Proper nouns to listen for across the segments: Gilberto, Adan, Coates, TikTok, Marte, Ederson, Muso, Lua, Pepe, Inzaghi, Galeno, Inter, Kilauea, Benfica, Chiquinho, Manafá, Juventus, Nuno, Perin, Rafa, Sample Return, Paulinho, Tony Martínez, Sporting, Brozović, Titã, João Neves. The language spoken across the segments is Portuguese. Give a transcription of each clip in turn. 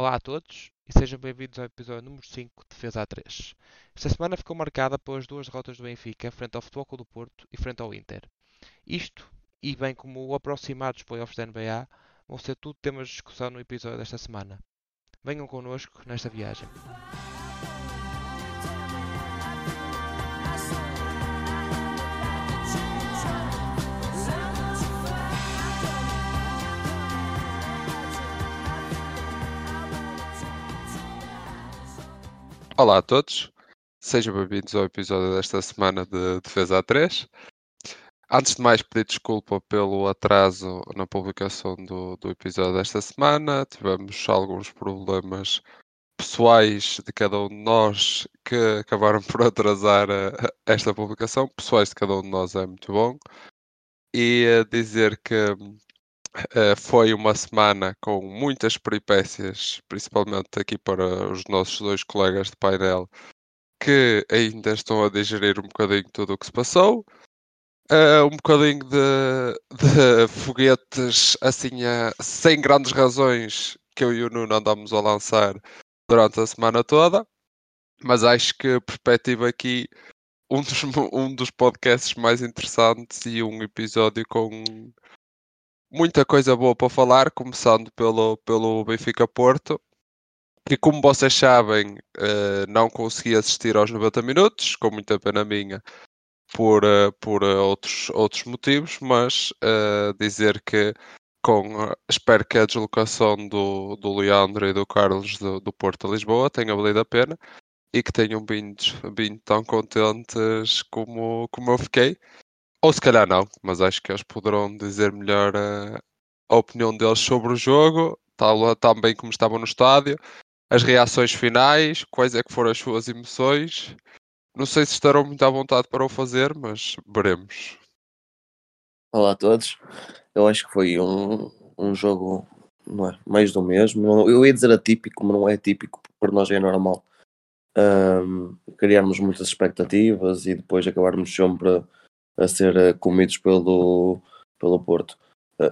Olá a todos e sejam bem-vindos ao episódio número 5 de Defesa A3. Esta semana ficou marcada pelas duas derrotas do Benfica frente ao Futebol Clube do Porto e frente ao Inter. Isto, e bem como o aproximado dos playoffs da NBA, vão ser tudo temas de discussão no episódio desta semana. Venham connosco nesta viagem. Olá a todos, sejam bem-vindos ao episódio desta semana de Defesa A3. Antes de mais, pedir desculpa pelo atraso na publicação do episódio desta semana. Tivemos alguns problemas pessoais de cada um de nós que acabaram por atrasar esta publicação. Pessoais de cada um de nós é muito bom. E dizer que foi uma semana com muitas peripécias, principalmente aqui para os nossos dois colegas de painel que ainda estão a digerir um bocadinho tudo o que se passou, um bocadinho de foguetes assim, sem grandes razões, que eu e o Nuno andámos a lançar durante a semana toda, mas acho que perspectivo aqui um dos podcasts mais interessantes e um episódio com muita coisa boa para falar, começando pelo Benfica Porto, que, como vocês sabem, não consegui assistir aos 90 minutos, com muita pena minha, por outros motivos, mas dizer que espero que a deslocação do Leandro e do Carlos do Porto a Lisboa tenha valido a pena e que tenham vindo tão contentes como eu fiquei. Ou se calhar não, mas acho que eles poderão dizer melhor a opinião deles sobre o jogo, tal bem como estavam no estádio, as reações finais, quais é que foram as suas emoções. Não sei se estarão muito à vontade para o fazer, mas veremos. Olá a todos. Eu acho que foi um jogo, não é, mais do mesmo. Eu ia dizer atípico, mas não é atípico, porque para nós é normal criarmos muitas expectativas e depois acabarmos sempre a ser comidos pelo Porto.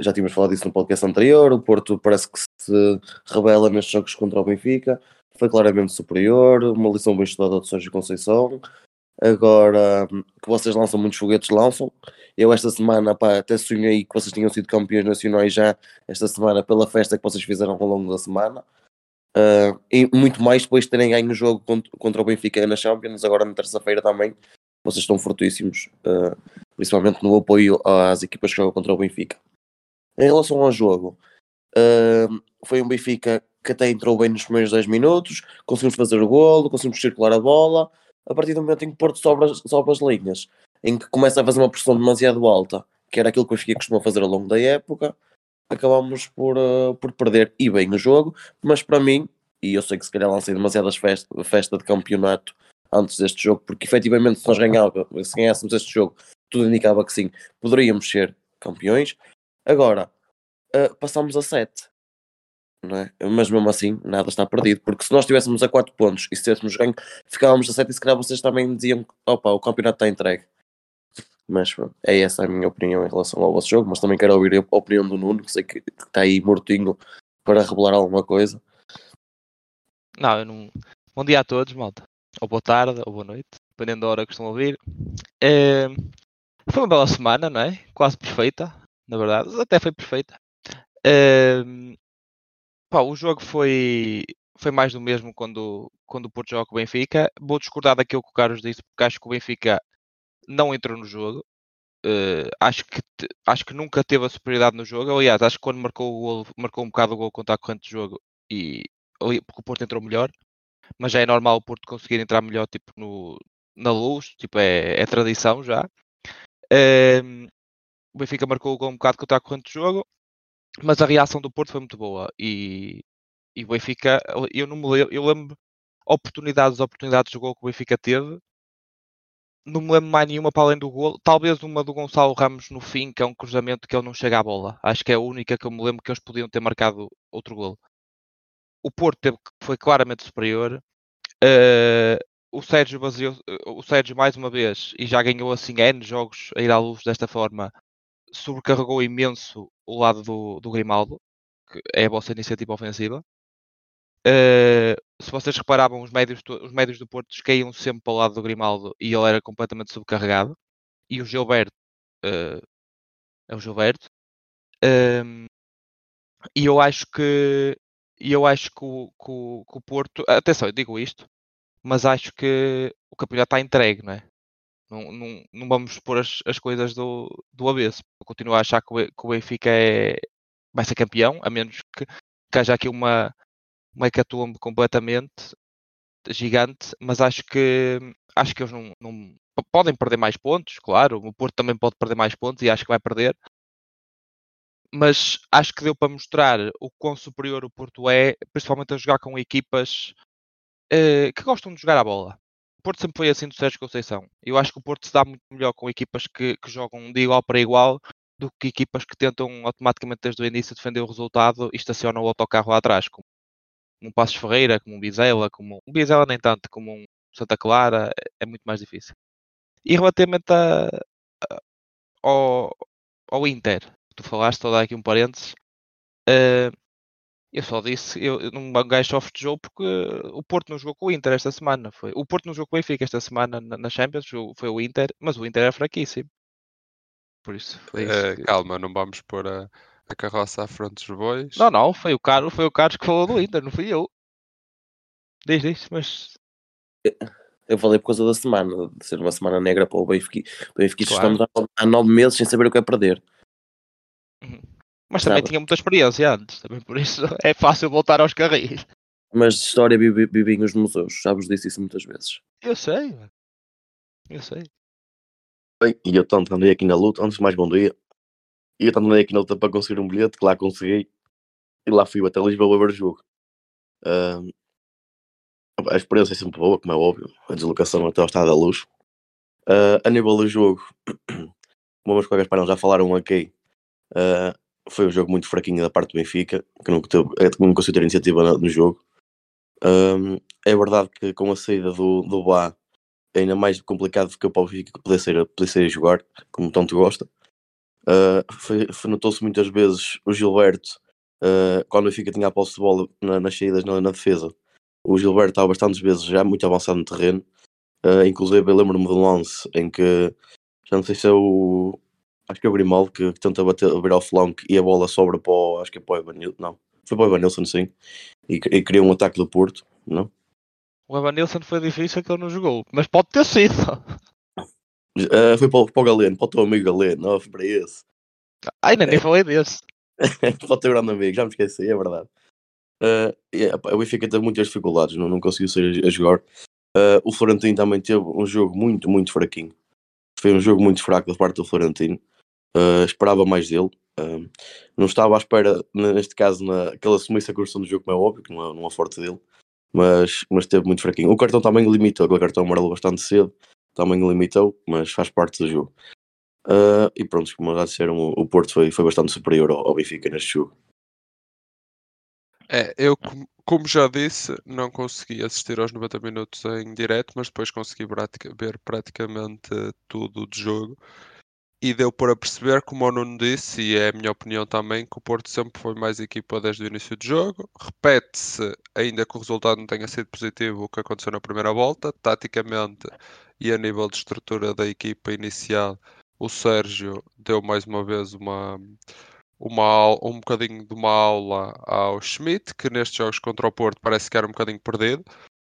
Já tínhamos falado disso no podcast anterior. O Porto parece que se rebela nestes jogos contra o Benfica. Foi claramente superior, uma lição bem estudada do Sérgio Conceição. Agora, que vocês lançam muitos foguetes, lançam. Eu esta semana, até sonhei que vocês tinham sido campeões nacionais já esta semana pela festa que vocês fizeram ao longo da semana. E muito mais depois de terem ganho o jogo contra o Benfica na Champions, agora na terça-feira também. Vocês estão fortíssimos, principalmente no apoio às equipas que jogam contra o Benfica. Em relação ao jogo, foi um Benfica que até entrou bem nos primeiros 10 minutos, conseguimos fazer o golo, conseguimos circular a bola. A partir do momento em que o Porto sobe as linhas, em que começa a fazer uma pressão demasiado alta, que era aquilo que o Benfica costuma fazer ao longo da época, acabámos por perder e bem o jogo. Mas para mim, e eu sei que se calhar lancei demasiadas festa de campeonato antes deste jogo, porque efetivamente se nós ganhássemos este jogo, tudo indicava que sim, poderíamos ser campeões. Agora, passámos a 7, não é? Mas mesmo assim, nada está perdido, porque se nós estivéssemos a 4 pontos e se tivéssemos ganho, ficávamos a 7 e se calhar vocês também me diziam que o campeonato está entregue. Mas é essa a minha opinião em relação ao vosso jogo, mas também quero ouvir a opinião do Nuno, que sei que está aí mortinho para revelar alguma coisa. Não, eu não... Bom dia a todos, malta. Ou boa tarde, ou boa noite, dependendo da hora que estão a ouvir. Foi uma bela semana, não é? Quase perfeita, na verdade. Até foi perfeita. O jogo foi mais do mesmo quando o Porto joga com o Benfica. Vou discordar daquilo que o Carlos disse, porque acho que o Benfica não entrou no jogo. Acho que nunca teve a superioridade no jogo. Aliás, acho que quando marcou um bocado o gol contra a corrente do jogo, porque o Porto entrou melhor. Mas já é normal o Porto conseguir entrar melhor tipo, na luz, tipo, é tradição já. O Benfica marcou o gol um bocado contra a corrente do jogo, mas a reação do Porto foi muito boa. E o Benfica, eu lembro oportunidades de gol que o Benfica teve, não me lembro mais nenhuma para além do gol. Talvez uma do Gonçalo Ramos no fim, que é um cruzamento que ele não chega à bola. Acho que é a única que eu me lembro que eles podiam ter marcado outro gol. O Porto foi claramente superior. O Sérgio, mais uma vez, e já ganhou assim N jogos a ir à luz desta forma, sobrecarregou imenso o lado do Grimaldo, que é a vossa iniciativa ofensiva. Se vocês reparavam, os médios do Porto caíam sempre para o lado do Grimaldo e ele era completamente subcarregado. E o Gilberto é o Gilberto. E eu acho que o Porto... Atenção, eu digo isto, mas acho que o campeonato está entregue, não é? Não vamos pôr as coisas do avesso. Eu continuo a achar que o Benfica vai ser campeão, a menos que haja aqui uma hecatombe completamente gigante, mas acho que eles não podem perder mais pontos, claro, o Porto também pode perder mais pontos e acho que vai perder, mas acho que deu para mostrar o quão superior o Porto é, principalmente a jogar com equipas que gostam de jogar a bola. O Porto sempre foi assim do Sérgio Conceição. Eu acho que o Porto se dá muito melhor com equipas que jogam de igual para igual do que equipas que tentam automaticamente desde o início defender o resultado e estacionam o autocarro lá atrás, como um Passos Ferreira, como um Vizela, nem tanto, como um Santa Clara, é muito mais difícil. E relativamente ao Inter, tu falaste, estou a dar aqui um parênteses, eu só disse, um gajo só festejou porque o Porto não jogou com o Inter esta semana. O Porto não jogou com o Benfica esta semana na Champions, foi o Inter, mas o Inter é fraquíssimo. Por isso, foi isso que... Calma, não vamos pôr a carroça à frente dos bois. Não, foi o Carlos que falou do Inter, não fui eu. Diz, mas... Eu falei por causa da semana, de ser uma semana negra para o Benfica. Claro. Estamos há 9 meses sem saber o que é perder. Mas também tinha muita experiência antes, também por isso é fácil voltar aos carris. Mas de história vivem os museus, já vos disse isso muitas vezes. Eu sei. Bem, e eu tanto andei aqui na luta, antes de mais bom dia. E eu também aqui na luta para conseguir um bilhete, que lá consegui. E lá fui até Lisboa ver o jogo. A experiência é sempre boa, como é óbvio. A deslocação até ao Estado da Luz. A nível do jogo, como meus colegas para não já falaram aqui, foi um jogo muito fraquinho da parte do Benfica, que não conseguiu ter iniciativa no jogo. É verdade que com a saída do Bah, é ainda mais complicado do que para o Benfica que poder sair a jogar, como tanto gosta. Notou-se muitas vezes o Gilberto, quando o Benfica tinha a posse de bola nas saídas na defesa, o Gilberto estava bastantes vezes já muito avançado no terreno, inclusive eu lembro-me de um lance em que, já não sei se é o, acho que é o Grimaldo que tenta abrir ao flanco e a bola sobra para o, acho que é para o Evanilson, não, foi para o Evanilson sim, e criou um ataque do Porto, não? O Evanilson foi difícil que ele não jogou, mas pode ter sido. Foi para o Galeno, para o teu amigo Galeno, não foi para esse. Ainda nem falei desse. Para o teu grande amigo, já me esqueci, é verdade. O Benfica teve muitas dificuldades, não conseguiu sair a jogar. O Florentino também teve um jogo muito, muito fraquinho. Foi um jogo muito fraco da parte do Florentino. Esperava mais dele. Não estava à espera, neste caso, que ele assumisse a condução do jogo, como é óbvio, que não é forte dele. Mas teve muito fraquinho. O cartão também limitou, aquele cartão amarelo bastante cedo. Também limitou, mas faz parte do jogo. E pronto, como já disseram, o Porto foi bastante superior ao Benfica neste jogo. Eu, como já disse, não consegui assistir aos 90 minutos em direto, mas depois consegui ver praticamente tudo do jogo. E deu para perceber, como o Nuno disse, e é a minha opinião também, que o Porto sempre foi mais equipa desde o início do jogo. Repete-se, ainda que o resultado não tenha sido positivo, o que aconteceu na primeira volta. Taticamente e a nível de estrutura da equipa inicial, o Sérgio deu mais uma vez um bocadinho de uma aula ao Schmidt, que nestes jogos contra o Porto parece que era um bocadinho perdido.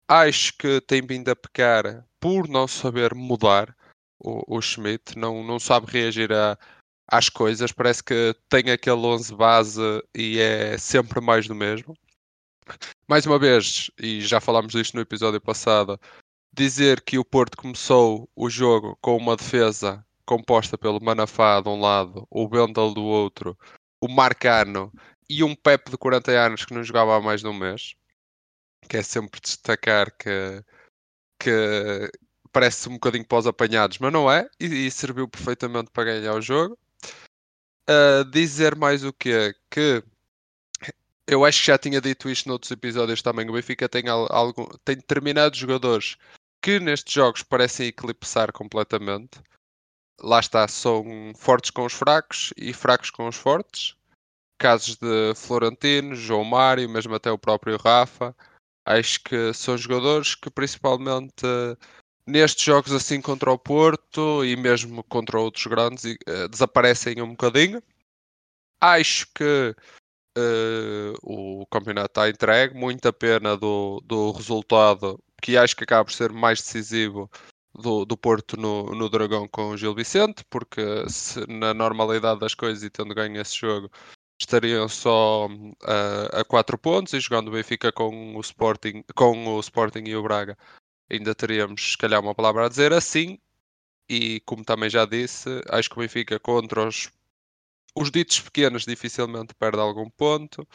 Acho que tem vindo a pecar por não saber mudar. O Schmidt não sabe reagir às coisas, parece que tem aquele 11 base e é sempre mais do mesmo. Mais uma vez, e já falámos disto no episódio passado, dizer que o Porto começou o jogo com uma defesa composta pelo Manafá de um lado, o Vendel do outro, o Marcano e um Pepe de 40 anos que não jogava há mais de um mês, que é sempre destacar que parece um bocadinho para os apanhados, mas não é, e serviu perfeitamente para ganhar o jogo. Dizer mais o quê? Que eu acho que já tinha dito isto noutros episódios também, o Benfica tem determinados jogadores que nestes jogos parecem eclipsar completamente. Lá está, são fortes com os fracos e fracos com os fortes. casos de Florentino, João Mário, mesmo até o próprio Rafa. Acho que são jogadores que principalmente nestes jogos assim contra o Porto e mesmo contra outros grandes desaparecem um bocadinho. Acho que o campeonato está entregue, muita pena do resultado, que acho que acaba por ser mais decisivo do Porto no Dragão com o Gil Vicente, porque se, na normalidade das coisas e tendo ganho esse jogo, estariam só a 4 pontos e jogando o Benfica com o Sporting e o Braga ainda teríamos se calhar uma palavra a dizer assim, e como também já disse, acho que o Benfica contra os ditos pequenos dificilmente perde algum ponto.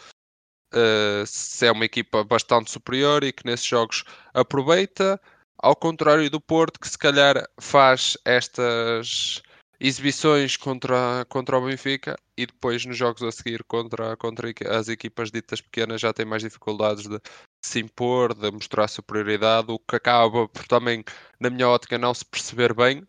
Se é uma equipa bastante superior e que nesses jogos aproveita, ao contrário do Porto, que se calhar faz estas exibições contra o Benfica e depois nos jogos a seguir contra as equipas ditas pequenas já tem mais dificuldades de se impor, de mostrar superioridade, o que acaba por também, na minha ótica, não se perceber bem,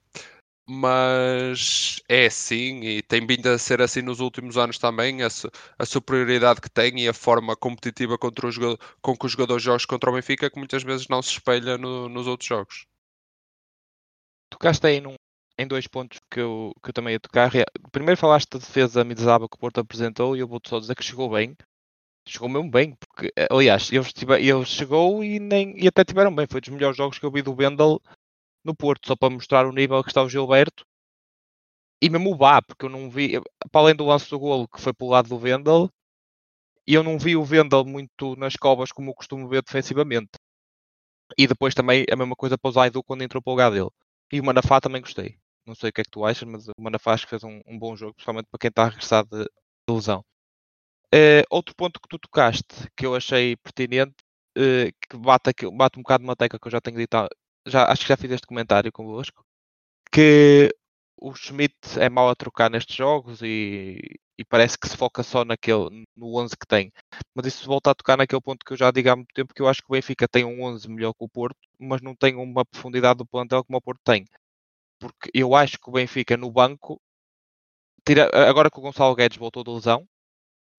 mas é assim e tem vindo a ser assim nos últimos anos também, a superioridade que tem e a forma competitiva com que os jogadores jogam contra o Benfica, que muitas vezes não se espelha nos outros jogos. Tocaste aí em dois pontos que eu também ia tocar. Primeiro falaste da defesa miserável que o Porto apresentou e eu vou-te só dizer que chegou bem. Chegou mesmo bem, porque aliás, ele chegou e até tiveram bem. Foi dos melhores jogos que eu vi do Vendel no Porto, só para mostrar o nível que está o Gilberto. E mesmo o Bah, porque eu não vi, para além do lance do golo que foi para o lado do Vendel, e eu não vi o Vendel muito nas covas como eu costumo ver defensivamente. E depois também a mesma coisa para o Zaidu quando entrou para o lugar dele. E o Manafá também gostei. Não sei o que é que tu achas, mas o Manafá acho que fez um bom jogo, principalmente para quem está a regressar de lesão. Outro ponto que tu tocaste, que eu achei pertinente, que bate um bocado numa tecla que eu já tenho dito, acho que já fiz este comentário convosco, que o Schmidt é mau a trocar nestes jogos e parece que se foca só no 11 que tem. Mas isso volta a tocar naquele ponto que eu já digo há muito tempo, que eu acho que o Benfica tem um 11 melhor que o Porto, mas não tem uma profundidade do plantel como o Porto tem. Porque eu acho que o Benfica no banco, agora que o Gonçalo Guedes voltou de lesão,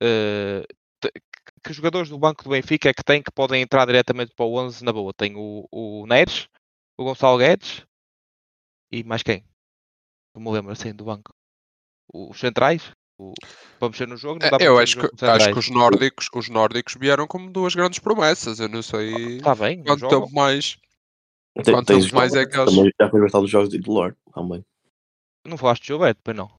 que os jogadores do banco do Benfica é que têm que podem entrar diretamente para o 11 na boa? Tem o Neres, o Gonçalo Guedes e mais quem? Não me lembro assim do banco. Os centrais? Para mexer no jogo? Não dá eu para acho, no jogo que, acho que os nórdicos vieram como duas grandes promessas. Eu não sei tá bem, quanto tempo mais. Quanto mais é que eles. Já foi bastante dos jogos de Lord também. Não falaste de Gilberto, pois não?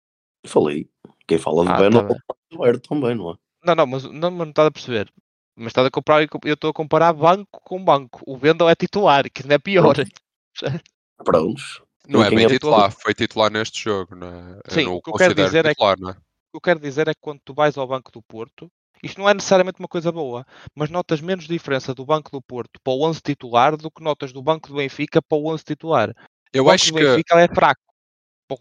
Falei. Quem fala de bem não fala de Gilberto também, não é? Não, mas não estás a perceber. Mas estás a comparar, eu estou a comparar banco com banco. O Vendel é titular, que não é pior. Prontos. Não é bem titular, foi titular neste jogo, não é? Sim, o que eu quero dizer titular, não é? O que eu quero dizer é que quando tu vais ao banco do Porto, isto não é necessariamente uma coisa boa, mas notas menos diferença do banco do Porto para o 11 titular do que notas do banco do Benfica para o 11 titular. Eu acho que o Benfica é fraco.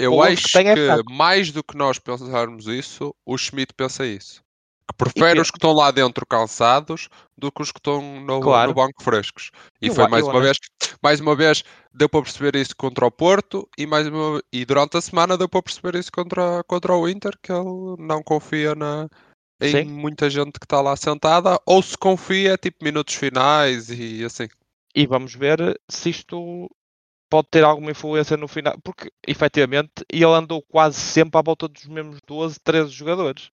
Eu acho que mais do que nós pensarmos isso, o Schmidt pensa isso. Que prefere os que estão lá dentro cansados do que os que estão no banco frescos. E foi mais uma vez deu para perceber isso contra o Porto e durante a semana deu para perceber isso contra o Inter, que ele não confia em muita gente que está lá sentada, ou se confia tipo minutos finais e assim. E vamos ver se isto pode ter alguma influência no final, porque efetivamente ele andou quase sempre à volta dos mesmos 12, 13 jogadores.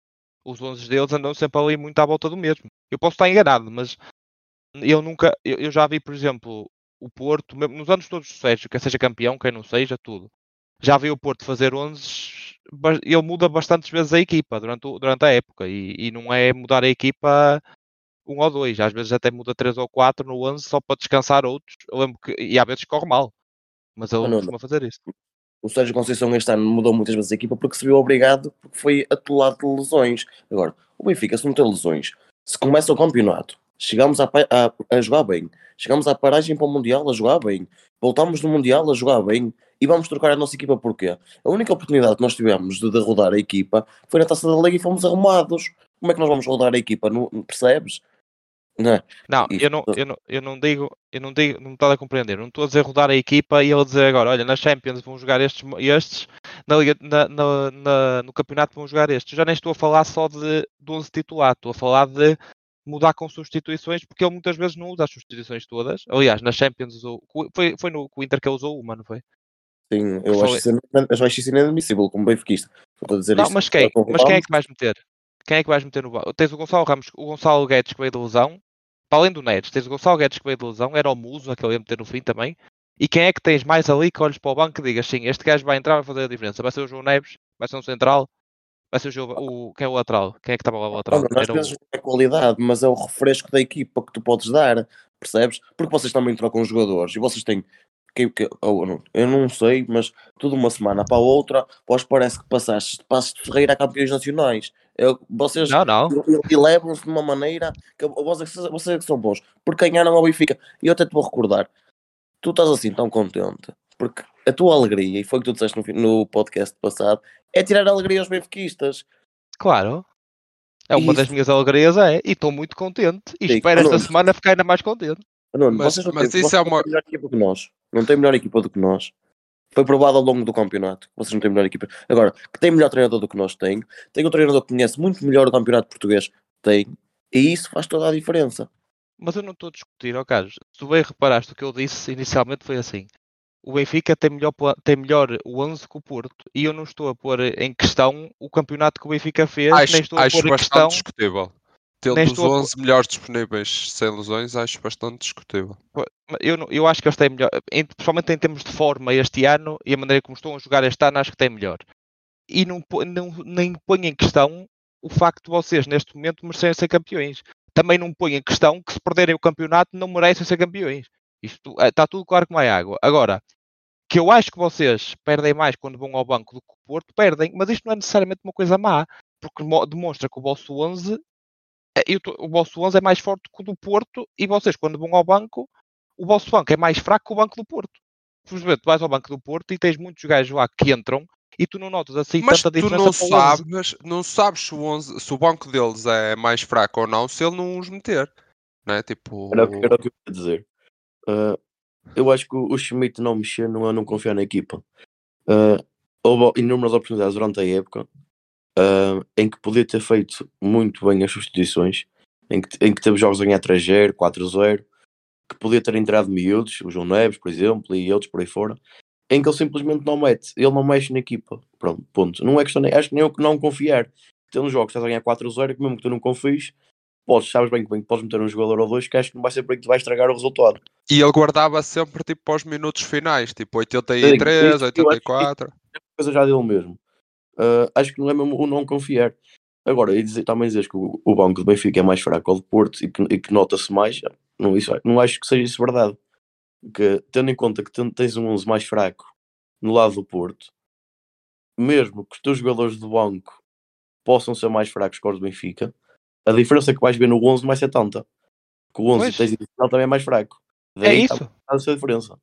Os 11 deles andam sempre ali muito à volta do mesmo. Eu posso estar enganado, mas eu já vi, por exemplo, o Porto, nos anos todos do Sérgio, quer seja campeão, quem não seja, tudo. Já vi o Porto fazer 11, ele muda bastantes vezes a equipa durante a época. E não é mudar a equipa um ou dois, às vezes até muda 3 ou 4 no 11 só para descansar outros. Eu lembro que, e às vezes corre mal, mas ele costuma fazer isso. O Sérgio Conceição este ano mudou muitas vezes a equipa porque se viu obrigado, porque foi atolado de lesões. Agora, o Benfica, se não tem lesões, se começa o campeonato, chegamos a jogar bem, chegamos à paragem para o Mundial a jogar bem, voltamos do Mundial a jogar bem e vamos trocar a nossa equipa porquê? A única oportunidade que nós tivemos de rodar a equipa foi na Taça da Liga e fomos arrumados. Como é que nós vamos rodar a equipa? Não percebes? Não, não, eu não digo, não me está a compreender, não estou a dizer rodar a equipa e ele dizer agora, olha, na Champions vão jogar estes no campeonato vão jogar estes. Eu já nem estou a falar só de 11 titular, estou a falar de mudar com substituições, porque ele muitas vezes não usa as substituições todas. Aliás, na Champions usou, foi no Inter que ele usou uma, não foi? Sim, eu acho isso inadmissível como benfiquista. Não, mas quem é que vais meter? Quem é que vais meter no banco? Tens o Gonçalo Ramos, o Gonçalo Guedes que veio de lesão, para além do Neres, tens o Gonçalo Guedes que veio de lesão, era o Muso, aquele ia meter no fim também. E quem é que tens mais ali que olhes para o banco e digas, sim, este gajo vai entrar e vai fazer a diferença? Vai ser o João Neves? Vai ser um central? Vai ser o quem é o lateral? Quem é que estava lá o lateral? Não, nós pensamos que é qualidade, mas é o refresco da equipa que tu podes dar, percebes? Porque vocês também trocam jogadores e vocês têm... eu não sei, mas tudo uma semana para a outra, vós parece que passaste de Ferreira a campeões nacionais. Vocês não. Elevam-se de uma maneira que vocês que são bons, porque ganharam ao Benfica. E eu até te vou recordar, tu estás assim tão contente, porque a tua alegria, e foi o que tu disseste no podcast passado, é tirar a alegria aos benfiquistas. Claro. É uma das minhas alegrias, e estou muito contente. E sim, espero esta semana ficar ainda mais contente. Nuno, não tem melhor equipa que nós. Não tem melhor equipa do que nós. Foi provado ao longo do campeonato. Vocês não têm melhor equipa. Agora, que tem melhor treinador do que nós tem. Tem um treinador que conhece muito melhor o campeonato português. Tem. E isso faz toda a diferença. Mas eu não estou a discutir, Carlos. Se tu bem reparaste o que eu disse inicialmente foi assim. O Benfica tem melhor o Enzo que o Porto. E eu não estou a pôr em questão o campeonato que o Benfica fez. Acho bastante discutível. Tendo os 11 melhores disponíveis sem lesões, acho bastante discutível. Eu acho que eles têm melhor, principalmente em termos de forma este ano e a maneira como estão a jogar este ano, acho que têm melhor. E nem ponho em questão o facto de vocês, neste momento, merecerem ser campeões. Também não ponho em questão que se perderem o campeonato não merecem ser campeões. Isto está tudo claro como é água. Agora, que eu acho que vocês perdem mais quando vão ao banco do que o Porto, perdem, mas isto não é necessariamente uma coisa má, porque demonstra que o vosso 11... o vosso 11 é mais forte que o do Porto e vocês, quando vão ao banco, o vosso banco é mais fraco que o banco do Porto. Simplesmente, tu vais ao banco do Porto e tens muitos gajos lá que entram e tu não notas assim tanta diferença. Mas tu não sabes se o banco deles é mais fraco ou não se ele não os meter. Não é? Tipo... Era o que eu ia dizer. Eu acho que o Schmidt não mexer não é não confiar na equipa. Houve inúmeras oportunidades durante a época em que podia ter feito muito bem as substituições, em que teve jogos a ganhar 3-0, 4-0, que podia ter entrado miúdos, o João Neves, por exemplo, e outros por aí fora, em que ele simplesmente não mete, ele não mexe na equipa. Pronto, ponto. Não é questão, acho que nem eu que não confiar. Tendo jogos, estás a ganhar 4-0, que mesmo que tu não confies, sabes bem que podes meter um jogador ou dois, que acho que não vai ser por aí que tu vais estragar o resultado. E ele guardava sempre, tipo, para os minutos finais, tipo 83, sim, 84. A coisa já dele mesmo. Acho que não é mesmo o não confiar. Agora, também dizes que o banco do Benfica é mais fraco ao do Porto e que nota-se mais, não acho que seja isso verdade. Que, tendo em conta que tens um 11 mais fraco no lado do Porto, mesmo que os teus jogadores do banco possam ser mais fracos que os do Benfica, a diferença que vais ver no 11 não vai ser tanta. Que o 11 que tens inicial também é mais fraco. Daí é isso. Essa diferença.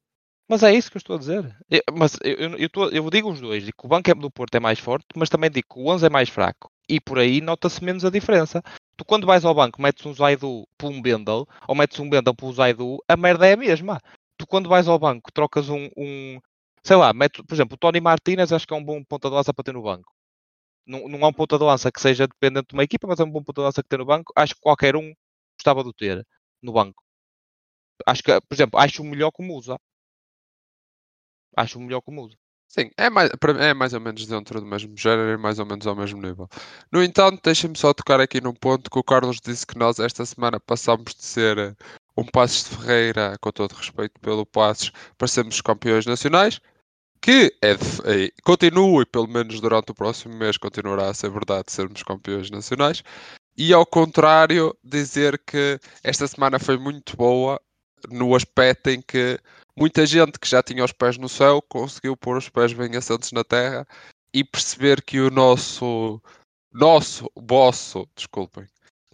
Mas é isso que eu estou a dizer. Eu digo os dois. Digo que o banco do Porto é mais forte, mas também digo que o 11 é mais fraco. E por aí nota-se menos a diferença. Tu quando vais ao banco, metes um Zaidu por um Vendel, ou metes um Vendel por um Zaidu, a merda é a mesma. Tu quando vais ao banco, trocas metes, por exemplo, o Tony Martínez acho que é um bom ponta de lança para ter no banco. Não é um ponta de lança que seja dependente de uma equipa, mas é um bom ponta de lança que ter no banco. Acho que qualquer um gostava de ter no banco. Acho que, por exemplo, acho o melhor que o Musa. Acho melhor que o Mudo. Sim, é mais ou menos dentro do mesmo género e mais ou menos ao mesmo nível. No entanto, deixem-me só tocar aqui num ponto que o Carlos disse que nós esta semana passámos de ser um Passos de Ferreira, com todo respeito pelo Passos, para sermos campeões nacionais, que continua e pelo menos durante o próximo mês continuará a ser verdade sermos campeões nacionais, e ao contrário dizer que esta semana foi muito boa no aspecto em que muita gente que já tinha os pés no céu conseguiu pôr os pés bem assentes na terra e perceber que o vosso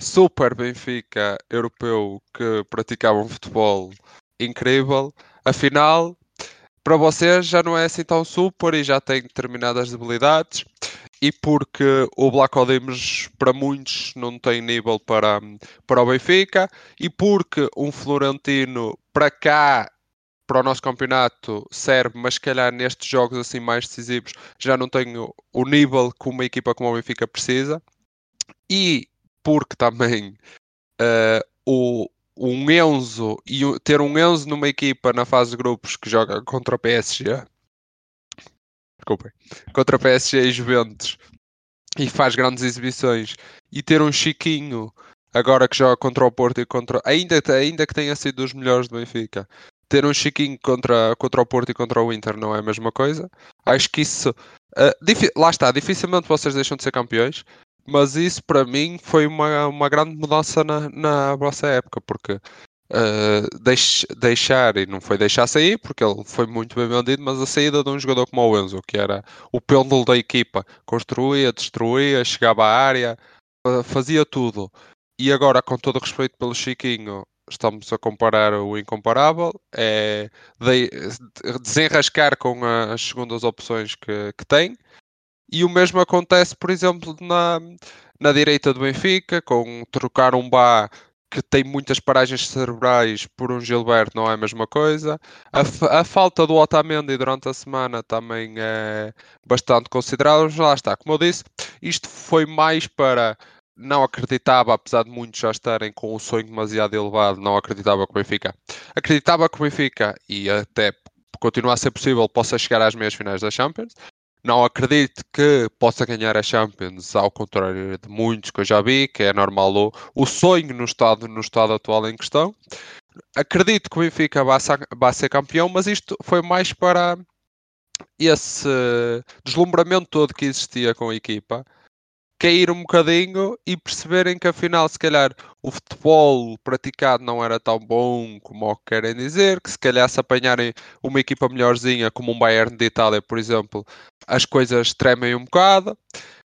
super Benfica europeu que praticava um futebol incrível, afinal, para vocês já não é assim tão super e já tem determinadas debilidades e porque o Black Odimos, para muitos, não tem nível para o Benfica, e porque um Florentino para cá, para o nosso campeonato, serve, mas se calhar nestes jogos assim mais decisivos já não tem o nível que uma equipa como o Benfica precisa, e porque também um Enzo, e ter um Enzo numa equipa na fase de grupos que joga contra o PSG, desculpem, contra PSG e Juventus, e faz grandes exibições, e ter um Chiquinho agora que joga contra o Porto e ainda que tenha sido dos melhores do Benfica, ter um Chiquinho contra o Porto e contra o Inter não é a mesma coisa. Acho que isso lá está, dificilmente vocês deixam de ser campeões, mas isso para mim foi uma grande mudança na vossa época, porque deixar, e não foi deixar sair, porque ele foi muito bem vendido, mas a saída de um jogador como o Enzo, que era o pêndulo da equipa, construía, destruía, chegava à área, fazia tudo, e agora, com todo o respeito pelo Chiquinho, estamos a comparar o incomparável, é desenrascar com as segundas opções que tem. E o mesmo acontece, por exemplo, na direita do Benfica, com trocar um Bah que tem muitas paragens cerebrais por um Gilberto, não é a mesma coisa. A falta do Otamendi durante a semana também é bastante considerável, mas lá está. Como eu disse, isto foi mais para... Não acreditava, apesar de muitos já estarem com um sonho demasiado elevado, não acreditava que o Benfica. Acreditava que o Benfica, e até continuar a ser possível, possa chegar às meias finais da Champions. Não acredito que possa ganhar a Champions, ao contrário de muitos que eu já vi, que é normal o sonho no estado atual em questão. Acredito que o Benfica vai ser campeão, mas isto foi mais para esse deslumbramento todo que existia com a equipa, cair um bocadinho e perceberem que afinal, se calhar, o futebol praticado não era tão bom como o que querem dizer, que se calhar se apanharem uma equipa melhorzinha, como um Bayern de Itália, por exemplo, as coisas tremem um bocado,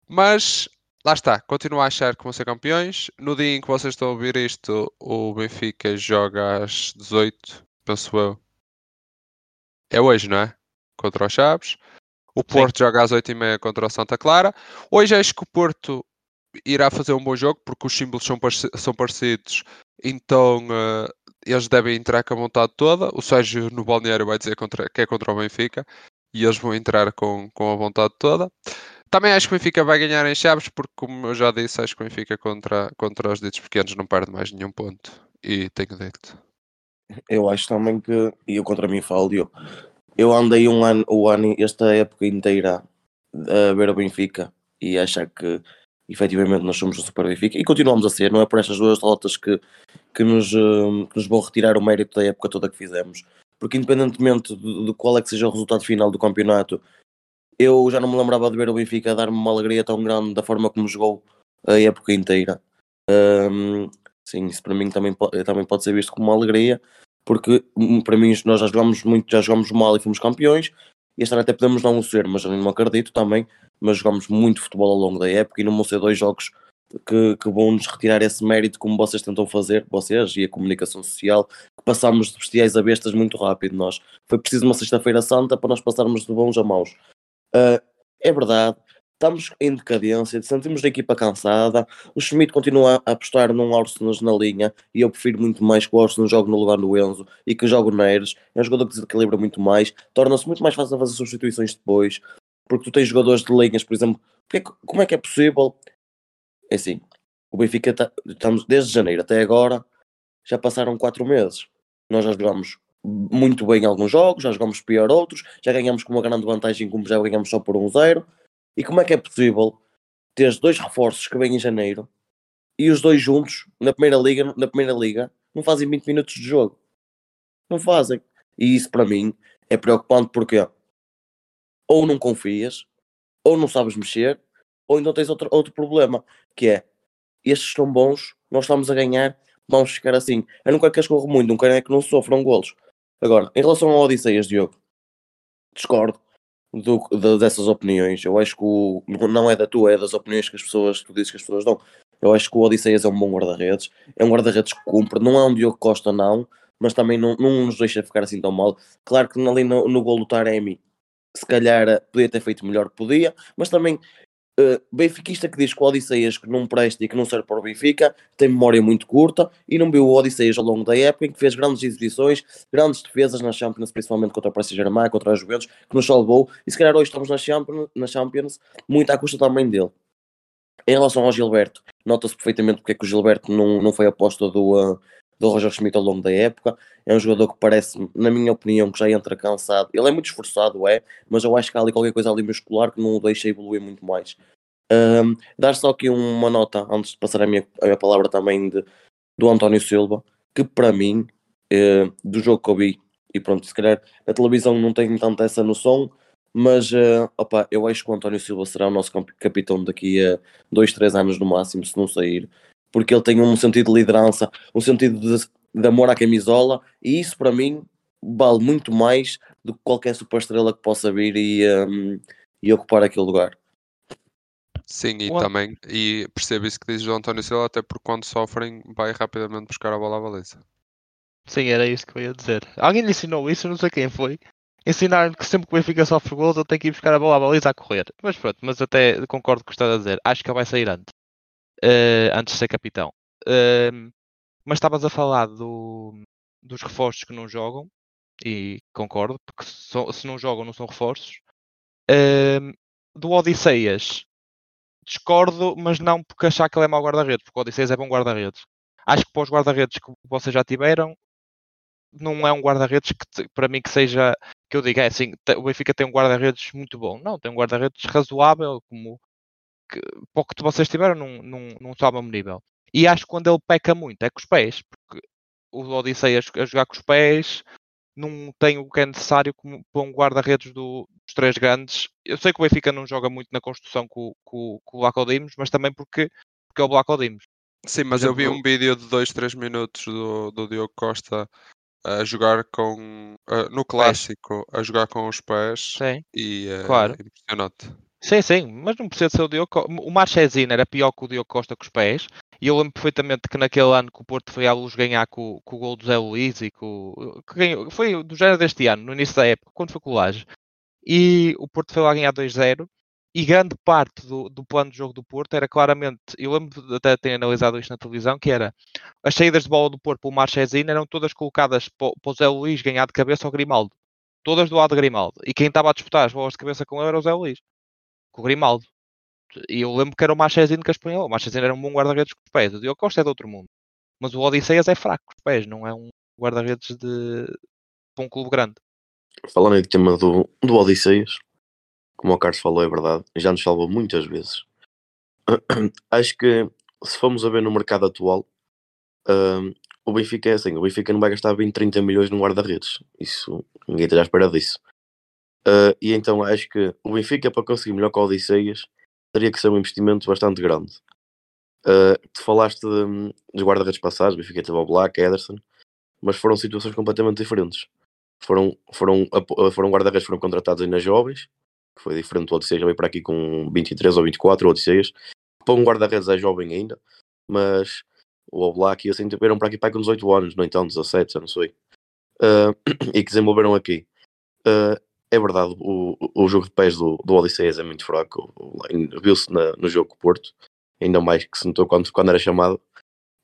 mas lá está, continuo a achar que vão ser campeões. No dia em que vocês estão a ouvir isto, o Benfica joga às 18, penso eu. É hoje, não é? Contra os Chaves. O Porto joga às 8h30 contra o Santa Clara. Hoje acho que o Porto irá fazer um bom jogo, porque os símbolos são parecidos, então eles devem entrar com a vontade toda. O Sérgio no balneário vai dizer que é contra o Benfica, e eles vão entrar com a vontade toda. Também acho que o Benfica vai ganhar em Chaves, porque, como eu já disse, acho que o Benfica contra os ditos pequenos não perde mais nenhum ponto, e tenho dito. Eu acho também que, e eu contra mim falo, eu andei um ano, esta época inteira, a ver o Benfica e achar que efetivamente nós somos o Super Benfica, e continuamos a ser, não é por estas duas derrotas que nos vão retirar o mérito da época toda que fizemos, porque independentemente de qual é que seja o resultado final do campeonato, eu já não me lembrava de ver o Benfica dar-me uma alegria tão grande da forma como jogou a época inteira. Sim, isso para mim também pode ser visto como uma alegria, porque para mim nós já jogámos muito, já jogámos mal e fomos campeões, e este ano até podemos não o ser, mas eu não acredito também, mas jogámos muito futebol ao longo da época, e não vão ser dois jogos que vão nos retirar esse mérito, como vocês tentam fazer, vocês e a comunicação social, que passámos de bestiais a bestas muito rápido nós. Foi preciso uma sexta-feira santa para nós passarmos de bons a maus. É verdade, estamos em decadência, sentimos a equipa cansada, o Schmidt continua a apostar num Orson na linha, e eu prefiro muito mais que o Orson jogue no lugar do Enzo e que jogue o Neres. É um jogador que desequilibra muito mais, torna-se muito mais fácil a fazer substituições depois, porque tu tens jogadores de linhas, por exemplo. Como é que é possível? É assim, o Benfica, estamos desde janeiro até agora, já passaram 4 meses, nós já jogamos muito bem alguns jogos, já jogamos pior outros, já ganhamos com uma grande vantagem, como já ganhamos só por 1-0, E como é que é possível ter dois reforços que vêm em janeiro e os dois juntos na primeira liga não fazem 20 minutos de jogo? Não fazem. E isso para mim é preocupante, porque ou não confias, ou não sabes mexer, ou então tens outro problema, que é: estes são bons, nós estamos a ganhar, vamos ficar assim. Eu não quero que eles corram muito, não quero é que não sofram golos. Agora, em relação ao Odysseas, Diogo, discordo dessas opiniões. Eu acho que não é da tua, é das opiniões que as pessoas, que tu dizes que as pessoas dão. Eu acho que o Odysseas é um bom guarda-redes, é um guarda-redes que cumpre, não é um Diogo Costa não, mas também não nos deixa ficar assim tão mal. Claro que ali no gol do Taremi, se calhar podia ter feito melhor, podia, mas também benfiquista que diz que o Odysseas que não presta e que não serve para o Benfica tem memória muito curta e não viu o Odysseas ao longo da época em que fez grandes exibições, grandes defesas na Champions, principalmente contra o Paris Saint-Germain, contra os Juventus, que nos salvou, e se calhar hoje estamos na Champions muito à custa também dele. Em relação ao Gilberto, nota-se perfeitamente porque é que o Gilberto não foi aposta do Roger Schmidt ao longo da época. É um jogador que parece, na minha opinião, que já entra cansado. Ele é muito esforçado, mas eu acho que há ali qualquer coisa ali muscular que não o deixa evoluir muito mais. Dar só aqui uma nota, antes de passar a minha palavra também, do António Silva, que para mim, do jogo que eu vi, e pronto, se calhar a televisão não tem tanto essa noção, mas eu acho que o António Silva será o nosso capitão daqui a 2-3 anos no máximo, se não sair. Porque ele tem um sentido de liderança, um sentido de amor à camisola, e isso para mim vale muito mais do que qualquer superestrela que possa vir e ocupar aquele lugar. Sim, e também, e percebo isso que diz o António Silva, até porque quando sofrem vai rapidamente buscar a bola à baliza. Sim, era isso que eu ia dizer. Alguém lhe ensinou isso, eu não sei quem foi. Ensinaram que sempre que o Benfica sofre gols ele tem que ir buscar a bola à baliza a correr. Mas pronto, mas até concordo com o que estás a dizer. Acho que ele vai sair antes de ser capitão. Mas estavas a falar dos reforços que não jogam, e concordo, porque se não jogam não são reforços. Do Odysseas discordo, mas não porque achar que ele é mau guarda-redes, porque o Odysseas é bom guarda-redes. Acho que para os guarda-redes que vocês já tiveram, não é um guarda-redes que para mim que seja, que eu diga, assim, o Benfica tem um guarda-redes muito bom. Não, tem um guarda-redes razoável, como que pouco que vocês tiveram, não está ao mesmo nível. E acho que quando ele peca muito é com os pés, porque o Odysseas a jogar com os pés não tem o que é necessário como para um guarda-redes dos três grandes. Eu sei que o Benfica não joga muito na construção com o Vlachodimos, mas também porque é o Vlachodimos. Sim, mas eu vi um vídeo de 2-3 minutos do Diogo Costa a jogar no Clássico, a jogar com os pés. Sim, e claro. É impressionante. Sim, mas não precisa ser o Diogo Costa. O Marchesino era pior que o Diogo Costa com os pés, e eu lembro perfeitamente que naquele ano que o Porto foi à Luz ganhar com o gol do Zé Luís, e foi do género deste ano, no início da época, quando foi com o Laje, e o Porto foi lá ganhar 2-0, e grande parte do plano de jogo do Porto era claramente, eu lembro até de ter analisado isto na televisão, que era, as saídas de bola do Porto para o Marchesino eram todas colocadas para o Zé Luís ganhar de cabeça ao Grimaldo, todas do lado de Grimaldo, e quem estava a disputar as bolas de cabeça com ele era o Zé Luís, com o Grimaldo. E eu lembro que era o Marchesino que as punhou. O Marchesino era um bom guarda-redes com os pés. O Diogo Costa é de outro mundo. Mas o Odysseas é fraco com os pés. Não é um guarda-redes de um clube grande. Falando aí do tema do Odysseas, como o Carlos falou, é verdade. Já nos salvou muitas vezes. Acho que se formos a ver no mercado atual, o Benfica é assim. O Benfica não vai gastar 20, 30 milhões num guarda-redes. Isso, ninguém está à espera disso. E então acho que o Benfica, para conseguir melhor que o Odysseas, teria que ser um investimento bastante grande. Tu falaste dos guarda-redes passados, o Benfica teve o Black, Ederson, mas foram situações completamente diferentes. Foram guarda-redes que foram contratados ainda jovens, que foi diferente do Odysseas, já veio para aqui com 23 ou 24, o Odysseas. Para um guarda-redes é jovem ainda, mas o Black e assim vieram para aqui com 18 anos, não então 17, já não sei. E que desenvolveram aqui. É verdade, o jogo de pés do Odysseas é muito fraco. Viu-se no jogo com o Porto, ainda mais que se notou quando era chamado.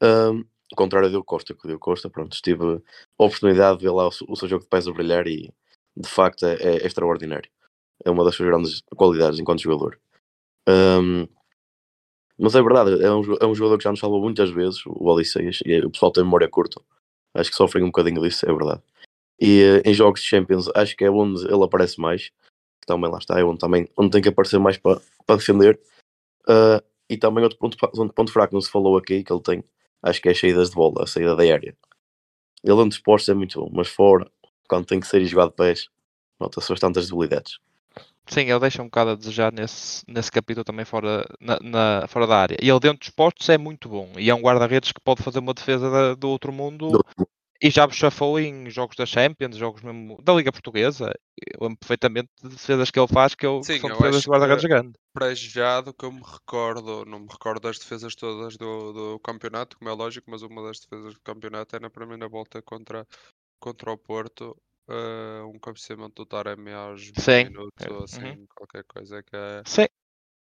Ao contrário do Costa, que o Costa, pronto, tive a oportunidade de ver lá o seu jogo de pés a brilhar e, de facto, é extraordinário. É uma das suas grandes qualidades enquanto jogador. Mas é verdade, é um jogador que já nos salvou muitas vezes, o Odysseas, e o pessoal tem memória curta. Acho que sofrem um bocadinho disso, é verdade. E em jogos de Champions acho que é onde ele aparece mais, também lá está, é onde tem que aparecer mais para defender. E também outro ponto fraco, não se falou aqui, que ele tem, acho que é as saídas de bola, a saída da área. Ele onde se posta é muito bom, mas fora, quando tem que ser jogado de pés, nota-se bastantes debilidades. Sim, ele deixa um bocado a desejar nesse capítulo também fora da área. E ele dentro dos postos é muito bom, e é um guarda-redes que pode fazer uma defesa do outro mundo. E já vos chafou em jogos da Champions, jogos mesmo da Liga Portuguesa. Eu lembro perfeitamente de defesas que ele faz, que são defesas de guarda-redes grande. Para já, do que eu me recordo, não me recordo das defesas todas do campeonato, como é lógico, mas uma das defesas do campeonato é na primeira volta contra o Porto, um cabeceamento do Taremi aos 20 minutos, ou assim, qualquer coisa que é... Sim.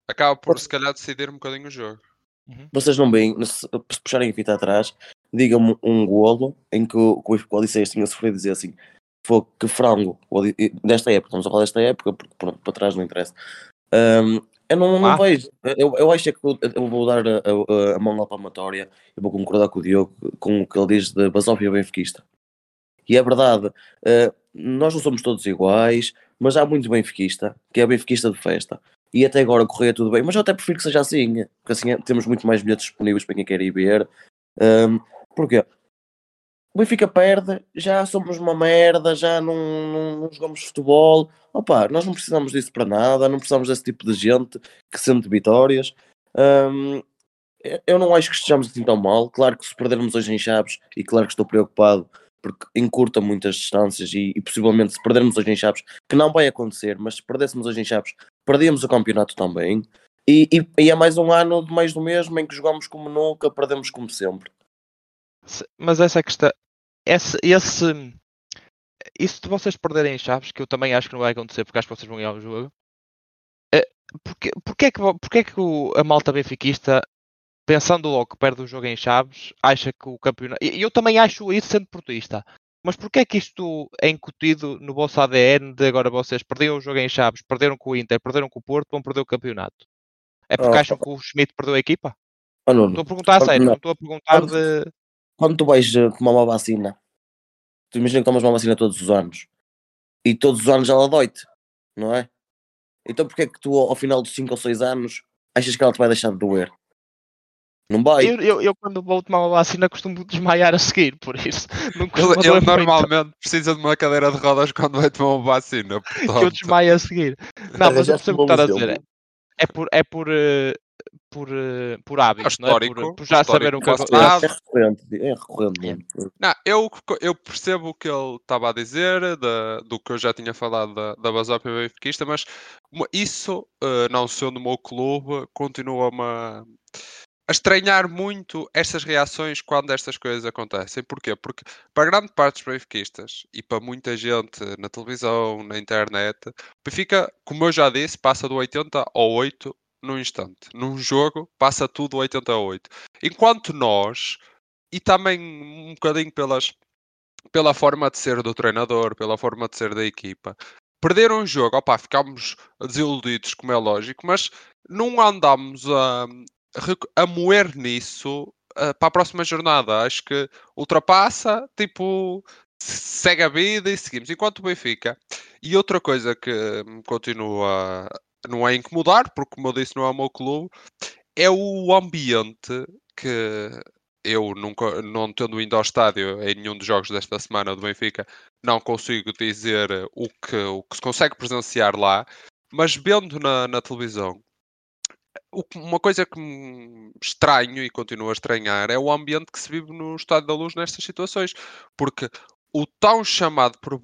acaba por se calhar decidir um bocadinho o jogo. Uhum. Vocês não veem, se puxarem a fita atrás, digam-me um golo em que o Odysseas tinha sofrido, dizer assim, foi que frango, desta época, estamos a falar desta época, porque pronto, para trás não interessa. Eu não vejo, eu acho que eu vou dar a mão na palmatória, eu vou concordar com o Diogo, com o que ele diz de basófia benfiquista. E é verdade, nós não somos todos iguais, mas há muito benfiquista, que é benfiquista de festa. E até agora corria tudo bem, mas eu até prefiro que seja assim, porque assim temos muito mais bilhetes disponíveis para quem quer ir ver. Porquê? O Benfica perde, já somos uma merda, já não jogamos futebol. Opa, nós não precisamos disso para nada, não precisamos desse tipo de gente que sente vitórias. Eu não acho que estejamos assim tão mal. Claro que se perdermos hoje em Chaves, e claro que estou preocupado, porque encurta muitas distâncias e possivelmente se perdermos hoje em Chaves, que não vai acontecer, mas se perdêssemos hoje em Chaves, perdemos o campeonato também. E é mais um ano de mais do mesmo, em que jogamos como nunca, perdemos como sempre. Mas essa é a questão. Isso de vocês perderem em Chaves, que eu também acho que não vai acontecer, porque acho que vocês vão ganhar o jogo. Porque é que a malta benfiquista, pensando logo que perde o jogo em Chaves, acha que o campeonato... Eu também acho isso sendo portista. Mas porquê é que isto é incutido no vosso ADN de agora vocês perderam o jogo em Chaves, perderam com o Inter, perderam com o Porto, vão perder o campeonato? É porque acham que o Schmidt perdeu a equipa? Não estou a perguntar a sério, não estou a perguntar de... Quando tu vais tomar uma vacina, tu imaginas que tomas uma vacina todos os anos, e todos os anos ela dói-te, não é? Então porquê é que tu ao final dos 5 ou 6 anos achas que ela te vai deixar de doer? Não vai. Eu quando vou tomar uma vacina costumo desmaiar a seguir, por isso. Ele normalmente precisa de uma cadeira de rodas quando vai tomar uma vacina. Portanto... Eu desmaio a seguir. Não, mas eu percebo o que estás a dizer. É por hábito, histórico, não é? Por já saber o que acontece. É recorrente. Não, eu percebo o que ele estava a dizer, do que eu já tinha falado da basópia benfiquista, mas isso, não sendo o meu clube, continua-me a estranhar muito estas reações quando estas coisas acontecem. Porquê? Porque para grande parte dos benfiquistas e para muita gente na televisão, na internet, Benfica, como eu já disse, passa do 80 ao 8 num instante. Num jogo passa tudo 80 a 8. Enquanto nós, e também um bocadinho pela forma de ser do treinador, pela forma de ser da equipa, perder um jogo, opá, ficámos desiludidos, como é lógico, mas não andámos a moer nisso para a próxima jornada. Acho que ultrapassa, tipo, segue a vida e seguimos. Enquanto o Benfica, e outra coisa que me continua, não é incomodar, porque como eu disse não é o meu clube, é o ambiente que eu nunca, não tendo ido ao estádio em nenhum dos jogos desta semana do Benfica, não consigo dizer o que se consegue presenciar lá, mas vendo na televisão, uma coisa que me estranho e continuo a estranhar é o ambiente que se vive no Estádio da Luz nestas situações, porque o tão chamado por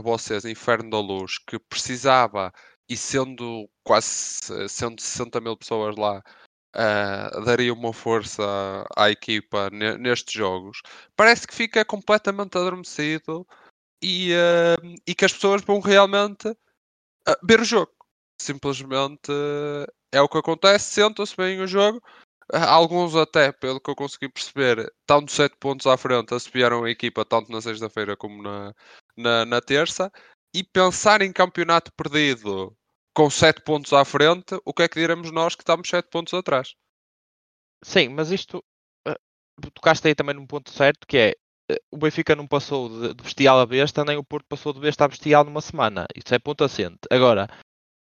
vocês Inferno da Luz, que precisava, e sendo quase 160 mil pessoas lá, daria uma força à equipa nestes jogos, parece que fica completamente adormecido e que as pessoas vão realmente ver o jogo. Simplesmente é o que acontece, sentam-se bem o jogo. Alguns até, pelo que eu consegui perceber, estão de 7 pontos à frente, assobiaram a equipa tanto na sexta-feira como na terça. E pensar em campeonato perdido com 7 pontos à frente, o que é que diremos nós que estamos 7 pontos atrás? Sim, mas isto... tocaste aí também num ponto certo, que é... o Benfica não passou de bestial a besta, nem o Porto passou de besta a bestial numa semana. Isso é ponto assente. Agora...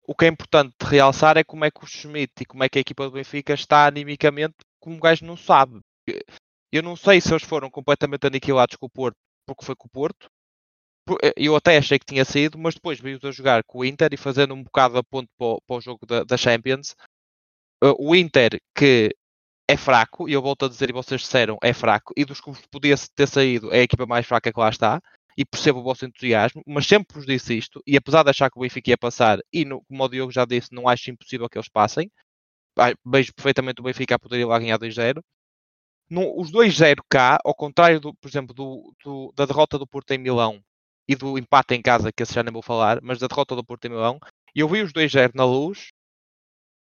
o que é importante realçar é como é que o Schmidt e como é que a equipa do Benfica está animicamente, como o gajo não sabe. Eu não sei se eles foram completamente aniquilados com o Porto, porque foi com o Porto. Eu até achei que tinha sido, mas depois veio-os a jogar com o Inter e fazendo um bocado a ponto para o jogo da Champions. O Inter, que é fraco, e eu volto a dizer, e vocês disseram, é fraco, e dos que podia ter saído é a equipa mais fraca que lá está. E percebo o vosso entusiasmo, mas sempre vos disse isto, e apesar de achar que o Benfica ia passar, e como o Diogo já disse, não acho impossível que eles passem, vejo perfeitamente o Benfica a poder ir lá ganhar 2-0, os 2-0 cá, ao contrário, por exemplo, da derrota do Porto em Milão, e do empate em casa, que esse já nem vou falar, mas da derrota do Porto em Milão, eu vi os 2-0 na Luz,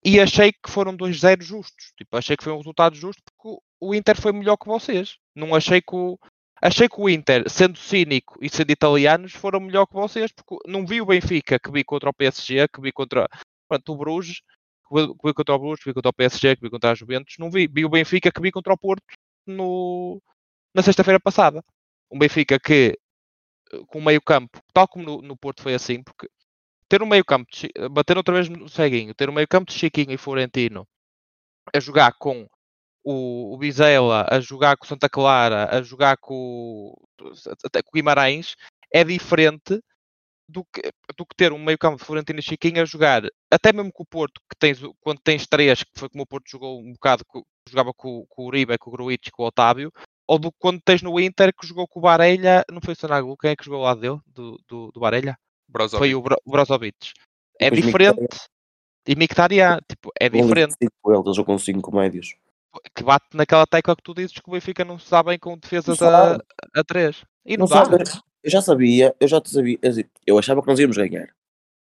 e achei que foram 2-0 justos. Tipo, achei que foi um resultado justo porque o Inter foi melhor que vocês. Não achei que o... Achei que o Inter, sendo cínico e sendo italianos, foram melhor que vocês, porque não vi o Benfica, que vi contra o PSG, que vi contra, pronto, o Bruges, que vi contra o Bruges, que vi contra o PSG, que vi contra a Juventus, não vi. Vi o Benfica que vi contra o Porto na sexta-feira passada. Um Benfica que, com o meio-campo, tal como no Porto foi assim, porque ter um meio-campo, bater outra vez no ceguinho, ter um meio-campo de Chiquinho e Florentino a jogar com o Vizela, a jogar com Santa Clara, a jogar até com Guimarães, é diferente do que ter um meio-campo de Florentino e Chiquinho a jogar, até mesmo com o Porto, que quando tens três, que foi como o Porto jogou um bocado, que jogava com o Uribe, com o Gruitch, com o Otávio, ou do que quando tens no Inter, que jogou com o Barella, não foi o Sanaglu, quem é que jogou lá dele, do Barella? Brozovic. Foi o Brozovic. É diferente. E Mkhitaryan, tipo, é diferente. Eles jogam com 5 médios. Que bate naquela tecla que tu dizes que o Benfica não se dá bem com defesas a 3. E não sabe. Eu já sabia, eu achava que nós íamos ganhar.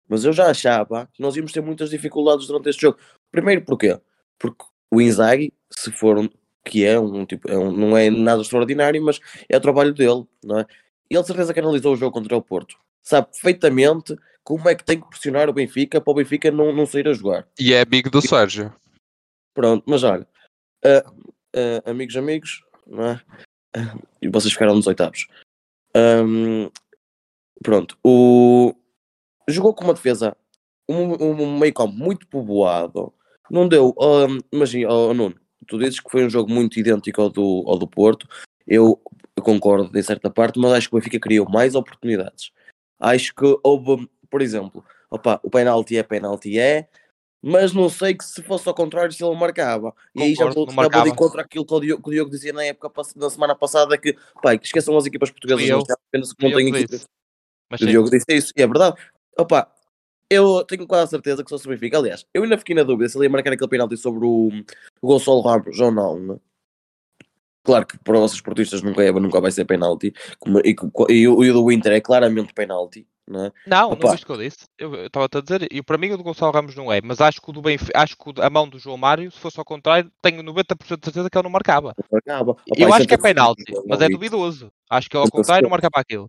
Mas eu já achava que nós íamos ter muitas dificuldades durante este jogo. Primeiro porquê? Porque o Inzaghi, se for que é um tipo, não é nada extraordinário, mas é o trabalho dele, não é? Ele de certeza que analisou o jogo contra o Porto. Sabe perfeitamente como é que tem que pressionar o Benfica para o Benfica não sair a jogar. E é amigo do Sérgio. Pronto, mas olha. Amigos, não é? E vocês ficaram nos oitavos. Jogou com uma defesa, um meio-campo muito povoado. Não deu. Imagina, Nuno, tu dizes que foi um jogo muito idêntico ao do Porto. Eu concordo em certa parte, mas acho que o Benfica criou mais oportunidades. Acho que houve, por exemplo, o penalti é. Mas não sei que se fosse ao contrário se ele marcava. E aí já vou de contra aquilo que o Diogo dizia na época, na semana passada, que esqueçam as equipas portuguesas, não têm equipas. O Diogo disse isso, e é verdade. Eu tenho quase certeza que só se verifica. Aliás, eu ainda fiquei na dúvida se ele ia marcar aquele penalti sobre o Gonçalo Ramos ou não. Claro que para os esportistas nunca vai ser penalti. E o do Inter é claramente penalti. Não viste o que eu disse? Eu estava a dizer, e para mim o do Gonçalo Ramos não é, mas acho que a mão do João Mário, se fosse ao contrário, tenho 90% de certeza que ele não marcava. Eu acho que é penalti, mas é duvidoso. Acho que ele ao contrário não marcava aquilo.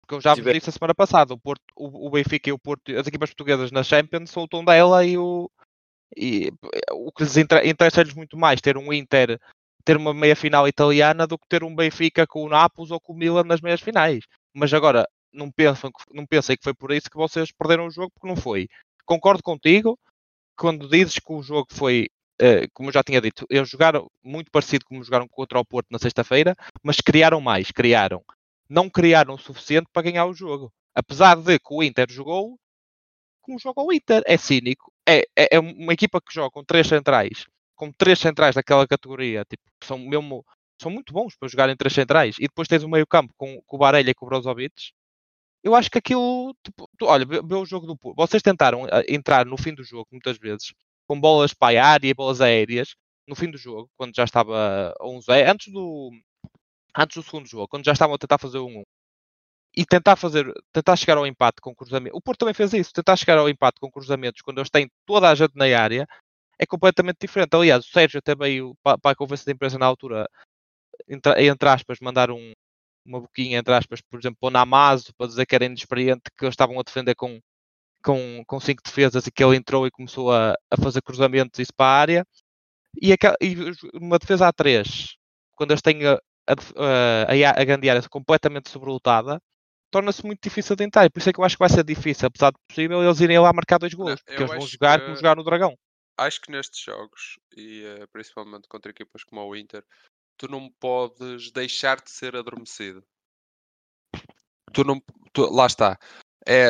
Porque eu já vos disse a semana passada, o Benfica e o Porto, as equipas portuguesas na Champions, são o Tondela e o que lhes interessa-lhes muito mais ter um Inter, ter uma meia-final italiana, do que ter um Benfica com o Nápoles ou com o Milan nas meias-finais. Mas agora... Não pensei que foi por isso que vocês perderam o jogo, porque não foi. Concordo contigo quando dizes que o jogo foi, como eu já tinha dito, eles jogaram muito parecido como jogaram contra o Porto na sexta-feira, mas criaram mais. Não criaram o suficiente para ganhar o jogo. Apesar de que o Inter jogou como joga o Inter. É cínico. É uma equipa que joga com três centrais daquela categoria, tipo, são muito bons para jogar em três centrais. E depois tens o meio-campo com o Barella e com o Brozovic. Eu acho que aquilo... Tipo, olha, vê o jogo do Porto. Vocês tentaram entrar no fim do jogo, muitas vezes, com bolas para a área e bolas aéreas, no fim do jogo, quando já estava a 1-0, antes do segundo jogo, quando já estavam a tentar fazer 1-1. E tentar chegar ao empate com cruzamento. O Porto também fez isso. Tentar chegar ao empate com cruzamentos, quando eles têm toda a gente na área, é completamente diferente. Aliás, o Sérgio até veio para a conversa de imprensa na altura, entre aspas, mandar uma boquinha, entre aspas, por exemplo, o Namazo, para dizer que era inexperiente, que eles estavam a defender com cinco defesas, e que ele entrou e começou a fazer cruzamentos, isso para a área. E uma defesa A3, quando eles têm a grande área completamente sobrelotada, torna-se muito difícil de entrar. Por isso é que eu acho que vai ser difícil, apesar de possível, eles irem lá marcar 2 golos, porque eles vão jogar como jogar no Dragão. Acho que nestes jogos, e principalmente contra equipas como o Inter, tu não podes deixar de ser adormecido. Lá está.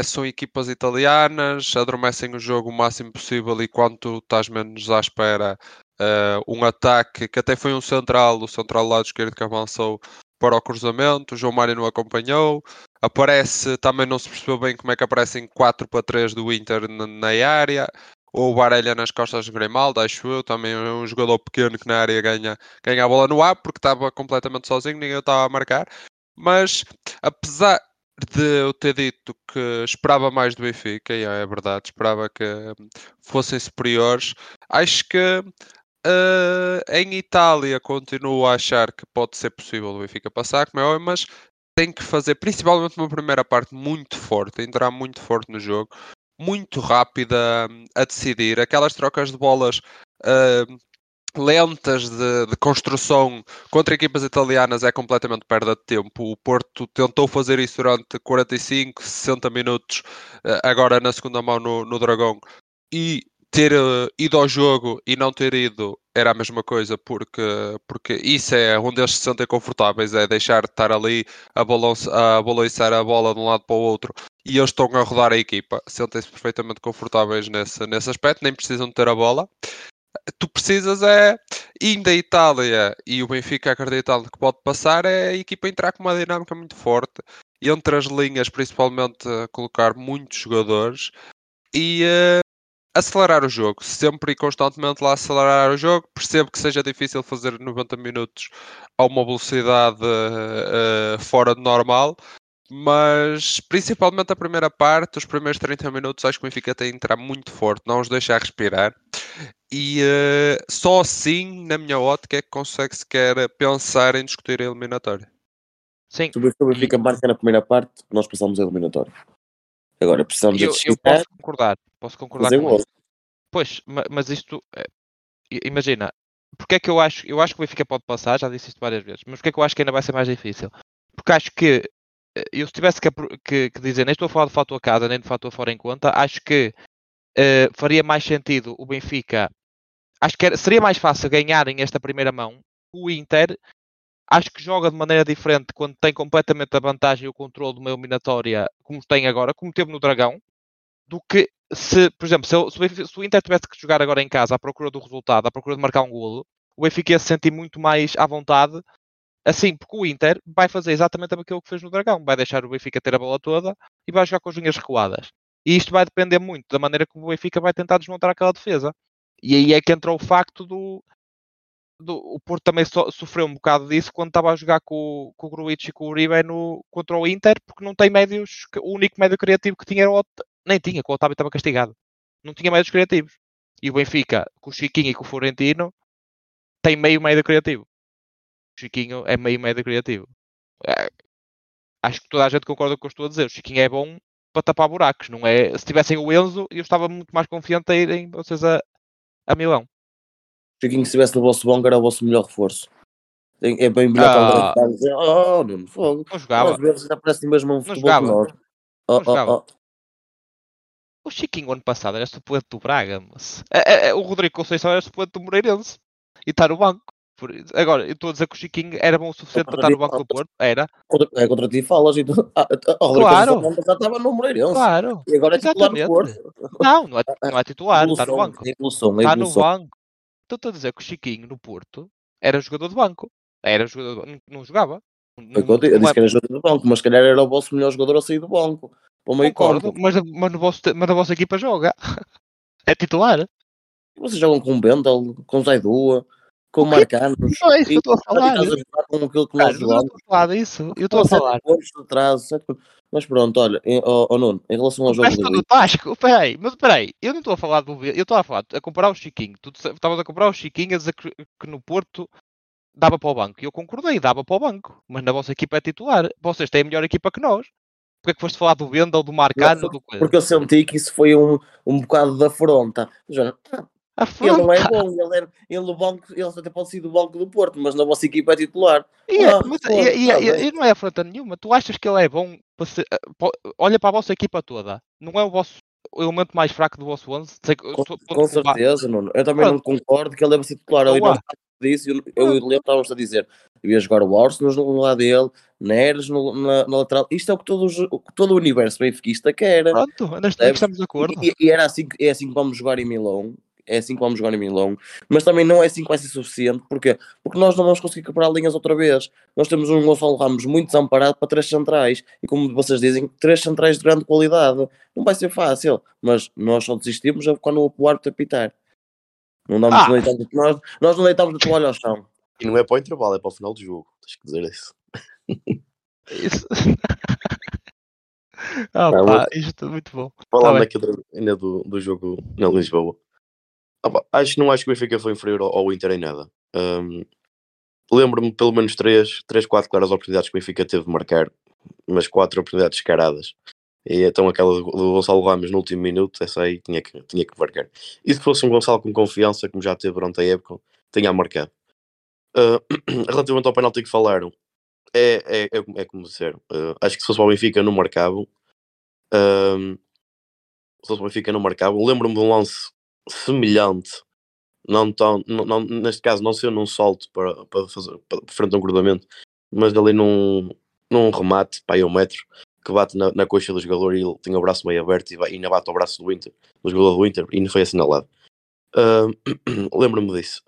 São equipas italianas, adormecem o jogo o máximo possível, e quando tu estás menos à espera, um ataque, que até foi o central lado esquerdo que avançou para o cruzamento, o João Mário não acompanhou, aparece, também não se percebeu bem como é que aparecem 4-3 do Inter na área, ou o Barella nas costas de Grimaldo, acho eu, também um jogador pequeno que na área ganha a bola no ar, porque estava completamente sozinho, ninguém estava a marcar. Mas, apesar de eu ter dito que esperava mais do Benfica, e é verdade, esperava que fossem superiores. Acho que em Itália continuo a achar que pode ser possível o Benfica passar, como é óbvio, mas tem que fazer principalmente uma primeira parte muito forte, entrar muito forte no jogo, muito rápida a decidir, aquelas trocas de bolas lentas de construção contra equipas italianas é completamente perda de tempo. O Porto tentou fazer isso durante 45, 60 minutos agora na segunda mão no Dragão, e ter ido ao jogo e não ter ido era a mesma coisa, porque isso é onde eles se sentem confortáveis, é deixar de estar ali a balançar a bola de um lado para o outro, e eles estão a rodar a equipa, sentem-se perfeitamente confortáveis nesse aspecto, nem precisam de ter a bola. Tu precisas é, ainda a Itália, e o Benfica acreditando que pode passar, é a equipa entrar com uma dinâmica muito forte, entre as linhas principalmente colocar muitos jogadores e acelerar o jogo, sempre e constantemente lá acelerar o jogo. Percebo que seja difícil fazer 90 minutos a uma velocidade fora de normal, mas principalmente a primeira parte, os primeiros 30 minutos, acho que o Benfica tem de entrar muito forte, não os deixar respirar, e só assim, na minha ótica, é que consegue sequer pensar em discutir a eliminatória. Sim. Se o Benfica marca na primeira parte, nós passamos a eliminatória. Agora precisamos de discutir. Eu posso concordar com isso. Pois, mas isto, imagina, porque é que eu acho que o Benfica pode passar, já disse isto várias vezes, mas porque é que eu acho que ainda vai ser mais difícil? Porque acho que eu, se tivesse que dizer, nem estou a falar de fator a casa, nem de fator fora em conta, acho que faria mais sentido o Benfica, acho que seria mais fácil ganharem esta primeira mão. O Inter, acho que joga de maneira diferente quando tem completamente a vantagem e o controle de uma eliminatória, como tem agora, como teve no Dragão, do que se, por exemplo, se o Inter tivesse que jogar agora em casa à procura do resultado, à procura de marcar um golo, o Benfica ia se sentir muito mais à vontade. Assim, porque o Inter vai fazer exatamente aquilo que fez no Dragão. Vai deixar o Benfica ter a bola toda e vai jogar com as linhas recuadas. E isto vai depender muito da maneira como o Benfica vai tentar desmontar aquela defesa. E aí é que entra o facto O Porto também sofreu um bocado disso quando estava a jogar com o Gruitch e com o Uribe contra o Inter, porque não tem médios. O único médio criativo que tinha era nem tinha, com o Otávio estava castigado. Não tinha médios criativos. E o Benfica, com o Chiquinho e com o Florentino, tem médio criativo. O Chiquinho é meio criativo. Acho que toda a gente concorda com o que eu estou a dizer. O Chiquinho é bom para tapar buracos. Não é? Se tivessem o Enzo, eu estava muito mais confiante a irem vocês a Milão. O Chiquinho, se estivesse no vosso bom, era o vosso melhor reforço. É bem melhor que alguém dizer, Nuno, fogo. Não jogava. Às vezes já parece mesmo um futebol menor. O Chiquinho, ano passado, era suplente do Braga. Mas... O Rodrigo Conceição era suplente do Moreirense. E está no banco. Agora, eu estou a dizer que o Chiquinho era bom o suficiente para estar no banco do Porto? Era. É contra ti falas. Claro. Estava no Moreirense. Claro. E agora é titular no Porto. Não é titular. Está no banco. Está no banco. Estou a dizer que o Chiquinho no Porto era jogador de banco. Não jogava. Eu disse que era jogador de banco, mas se calhar era o vosso melhor jogador a sair do banco. Concordo, mas a vossa equipa joga. É titular. Vocês jogam com o Vendel, com o Zaidua... Com Marcanos. Não é isso que eu estou a falar. Eu estou a falar. Mas pronto, olha, Nuno, em relação ao jogo. Mas do Tasco, peraí, eu não estou a falar do. Eu estou a comparar o Chiquinho. Tu estavas a comparar o Chiquinho a dizer que no Porto dava para o banco. E eu concordei, dava para o banco. Mas na vossa equipa é titular. Vocês têm a melhor equipa que nós. Porque é que foste falar do Vendel, do Marcano? Porque eu senti que isso foi um bocado de afronta. Ele não é bom, ele até pode ser do banco do Porto, mas na vossa equipa é titular. E não é afronta nenhuma. Tu achas que ele é bom? Olha para a vossa equipa toda, não é o vosso elemento mais fraco do vosso 11? Com certeza, Nuno. Eu também não concordo que ele deve ser titular. Eu lembro que estávamos a dizer: devia jogar o Orson no lugar dele, Neres na lateral. Isto é o que todo o universo benfiquista quer. Pronto, nós estamos de acordo. E era assim, é assim que vamos jogar em Milão. É assim que vamos jogar em Milão, mas também não é assim que vai ser suficiente. Porquê? Porque nós não vamos conseguir quebrar linhas outra vez. Nós temos um Gonçalo Ramos muito desamparado para três centrais, e como vocês dizem, três centrais de grande qualidade. Não vai ser fácil, mas nós só desistimos quando o árbitro apitar. Nós não deitamos de toalha ao chão. E não é para o intervalo, é para o final do jogo. Tens que dizer isso. Pá, isto é muito bom. Falando ainda do jogo na Lisboa, acho que o Benfica foi inferior ao Inter em nada. Lembro-me pelo menos 3, 4 claras oportunidades que o Benfica teve de marcar, mas 4 oportunidades descaradas. E então aquela do Gonçalo Ramos no último minuto, essa aí tinha que marcar. E se fosse um Gonçalo com confiança, como já teve durante a época, tinha marcado. Relativamente ao penalti que falaram, é como disseram. Acho que se fosse para o Benfica não marcavam. Se fosse para o Benfica não marcavam. Lembro-me de um lance semelhante, neste caso não sendo um salto para frente a um cruzamento, mas ali num remate para aí 1 metro, que bate na coxa do jogador, e ele tinha o braço meio aberto e ainda bate ao braço do jogador do Inter, e não foi assinalado. Lembro-me disso.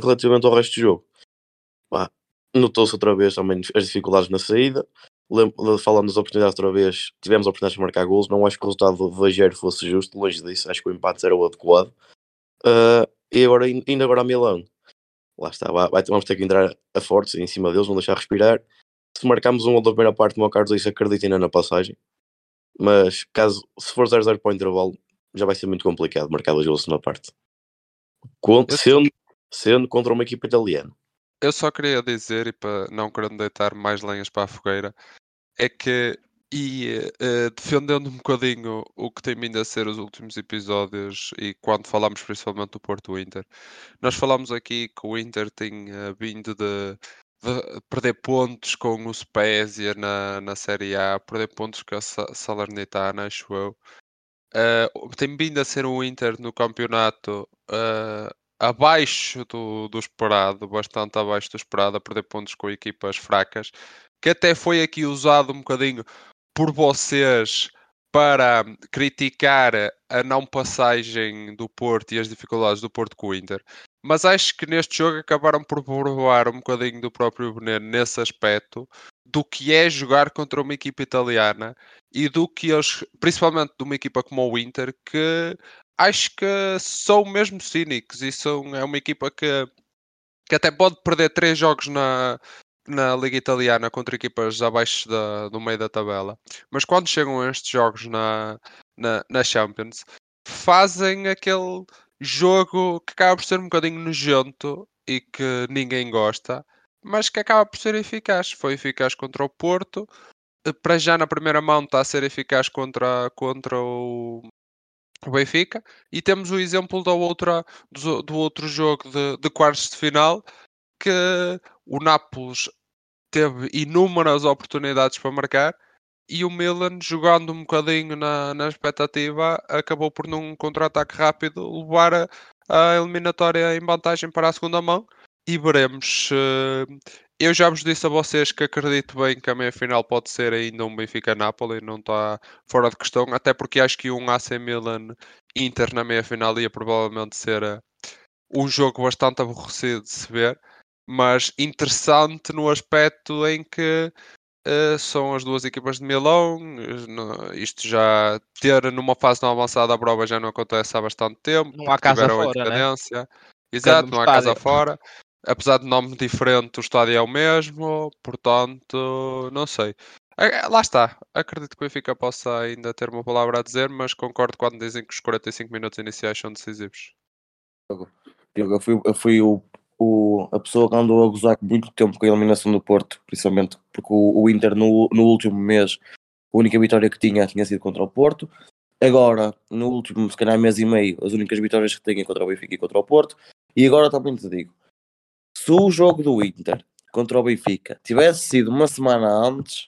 Relativamente ao resto do jogo, notou-se outra vez também as dificuldades na saída. Falando das oportunidades outra vez, tivemos oportunidades de marcar golos. Não acho que o resultado do Vagero fosse justo, longe disso. Acho que o empate era o adequado. E agora, ainda agora a Milão, lá está, vamos ter que entrar a fortes em cima deles, não deixar respirar. Se marcarmos um gol da primeira parte, como o Carlos disse, acredito ainda na passagem. Mas caso, se for 0-0 para o intervalo, já vai ser muito complicado marcar 2 golos na parte. Sendo contra uma equipa italiana. Eu só queria dizer, e para não querendo deitar mais lenhas para a fogueira, é que, defendendo um bocadinho o que tem vindo a ser os últimos episódios, e quando falámos principalmente do Porto-Inter, nós falámos aqui que o Inter tem vindo de perder pontos com o Spezia na Série A, perder pontos com a Salernitana, acho eu. Tem vindo a ser um Inter no campeonato abaixo do esperado, bastante abaixo do esperado, a perder pontos com equipas fracas, que até foi aqui usado um bocadinho por vocês para criticar a não passagem do Porto e as dificuldades do Porto com o Inter. Mas acho que neste jogo acabaram por provar um bocadinho do próprio veneno nesse aspecto, do que é jogar contra uma equipa italiana e do que eles, principalmente de uma equipa como o Inter, que acho que são mesmo cínicos e é uma equipa que até pode perder 3 jogos na Liga Italiana contra equipas abaixo do meio da tabela. Mas quando chegam a estes jogos na Champions, fazem aquele jogo que acaba por ser um bocadinho nojento e que ninguém gosta, mas que acaba por ser eficaz. Foi eficaz contra o Porto, para já na primeira mão está a ser eficaz contra o Benfica, e temos o exemplo do outro jogo de quartos de final, que o Nápoles teve inúmeras oportunidades para marcar, e o Milan, jogando um bocadinho na expectativa, acabou por, num contra-ataque rápido, levar a eliminatória em vantagem para a segunda mão. E veremos. Eu já vos disse a vocês que acredito bem que a meia-final pode ser ainda um Benfica-Nápoles, não está fora de questão, até porque acho que um AC Milan-Inter na meia-final ia provavelmente ser um jogo bastante aborrecido de se ver, mas interessante no aspecto em que são as duas equipas de Milão. Isto já ter numa fase não avançada a prova já não acontece há bastante tempo. Não há casa fora, né? Exato, não há casa fora. Apesar de nome diferente, o estádio é o mesmo, portanto, não sei. Lá está, acredito que o Benfica possa ainda ter uma palavra a dizer, mas concordo quando dizem que os 45 minutos iniciais são decisivos. Eu fui a pessoa que andou a gozar muito tempo com a eliminação do Porto, principalmente porque o Inter no último mês, a única vitória que tinha sido contra o Porto. Agora, no último, se calhar, mês e meio, as únicas vitórias que tinha contra o Benfica e contra o Porto. E agora também te digo, se o jogo do Inter contra o Benfica tivesse sido uma semana antes,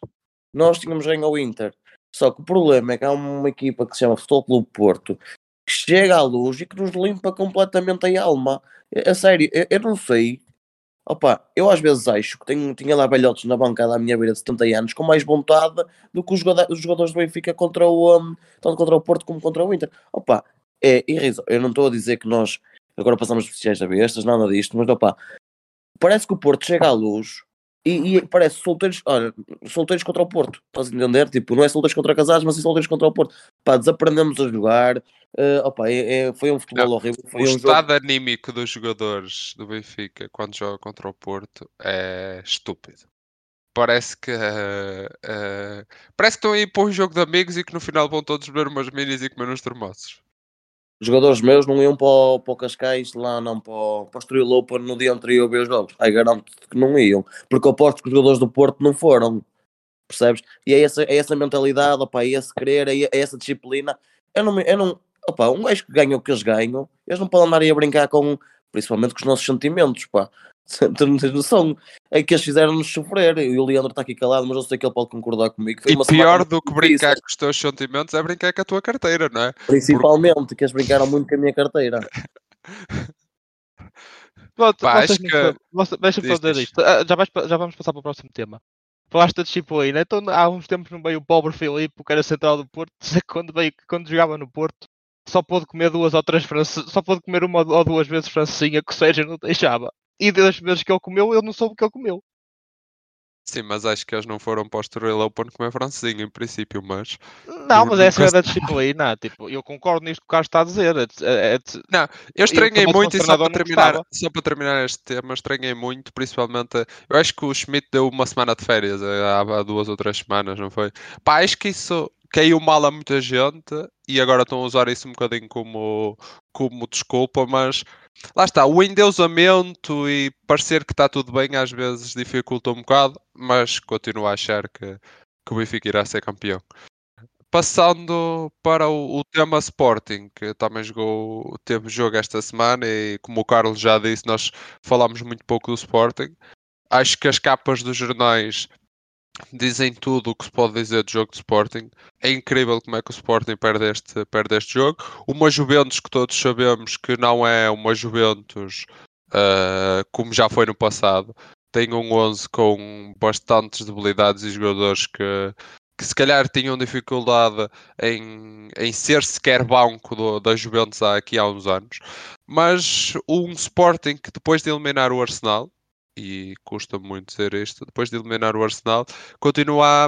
nós tínhamos ganho ao Inter. Só que o problema é que há uma equipa que se chama Futebol Clube do Porto, que chega à luz e que nos limpa completamente a alma. A sério, eu não sei. Eu às vezes acho que tinha lá velhotes na bancada à minha beira de 70 anos com mais vontade do que os jogadores do Benfica tanto contra o Porto como contra o Inter. É irrisório. Eu não estou a dizer que nós agora passamos de oficiais a bestas, nada disto, mas parece que o Porto chega à luz e parece solteiros contra o Porto, estás a entender? Não é solteiros contra casados, mas é solteiros contra o Porto. Desaprendemos a jogar. Foi um futebol horrível. O estado anímico dos jogadores do Benfica quando joga contra o Porto é estúpido. Parece que estão aí para um jogo de amigos e que no final vão todos beber umas minis e comer uns termossos. Os jogadores meus não iam para o Cascais, lá não, para o Estoril Open no dia anterior ver os jogos. Ai, garanto-te que não iam, porque eu aposto que os jogadores do Porto não foram, percebes? E é essa mentalidade, opa, é esse querer, é essa disciplina. Eu não, opa, um gajo que ganha o que eles ganham, eles não podem andar aí a brincar com, principalmente com os nossos sentimentos, pá. Tu não tens noção, é que eles fizeram-nos sofrer. E o Leandro está aqui calado, mas eu sei que ele pode concordar comigo. E pior do que brincar com os teus sentimentos é brincar com a tua carteira, não é? Principalmente, que eles brincaram muito com a minha carteira. Deixa-me fazer isto. Já vamos passar para o próximo tema. Falaste da disciplina, então há uns tempos não veio o pobre Filipe, o cara central do Porto, quando jogava no Porto só pôde comer uma ou duas vezes francesinha, que o Sérgio não deixava. E das vezes que ele comeu, ele não soube o que ele comeu. Sim, mas acho que eles não foram para o Estoril Open comer francesinha, em princípio, mas... Não, mas essa é da disciplina. Tipo, eu concordo nisto que o Carlos está a dizer. Não, eu estranhei muito, e só para terminar este tema, estranhei muito, principalmente... Eu acho que o Schmidt deu uma semana de férias, há 2 ou 3 semanas, não foi? Pá, acho que isso caiu mal a muita gente, e agora estão a usar isso um bocadinho como desculpa, mas... Lá está, o endeusamento e parecer que está tudo bem às vezes dificulta um bocado, mas continuo a achar que o Benfica irá ser campeão. Passando para o tema Sporting, que também teve jogo esta semana, e como o Carlos já disse, nós falámos muito pouco do Sporting. Acho que as capas dos jornais dizem tudo o que se pode dizer do jogo de Sporting. É incrível como é que o Sporting perde este jogo. Uma Juventus que todos sabemos que não é uma Juventus como já foi no passado. Tem um 11 com bastantes debilidades e jogadores que se calhar tinham dificuldade em ser sequer banco da Juventus há uns anos. Mas um Sporting que depois de eliminar o Arsenal, e custa muito dizer isto, depois de eliminar o Arsenal, continua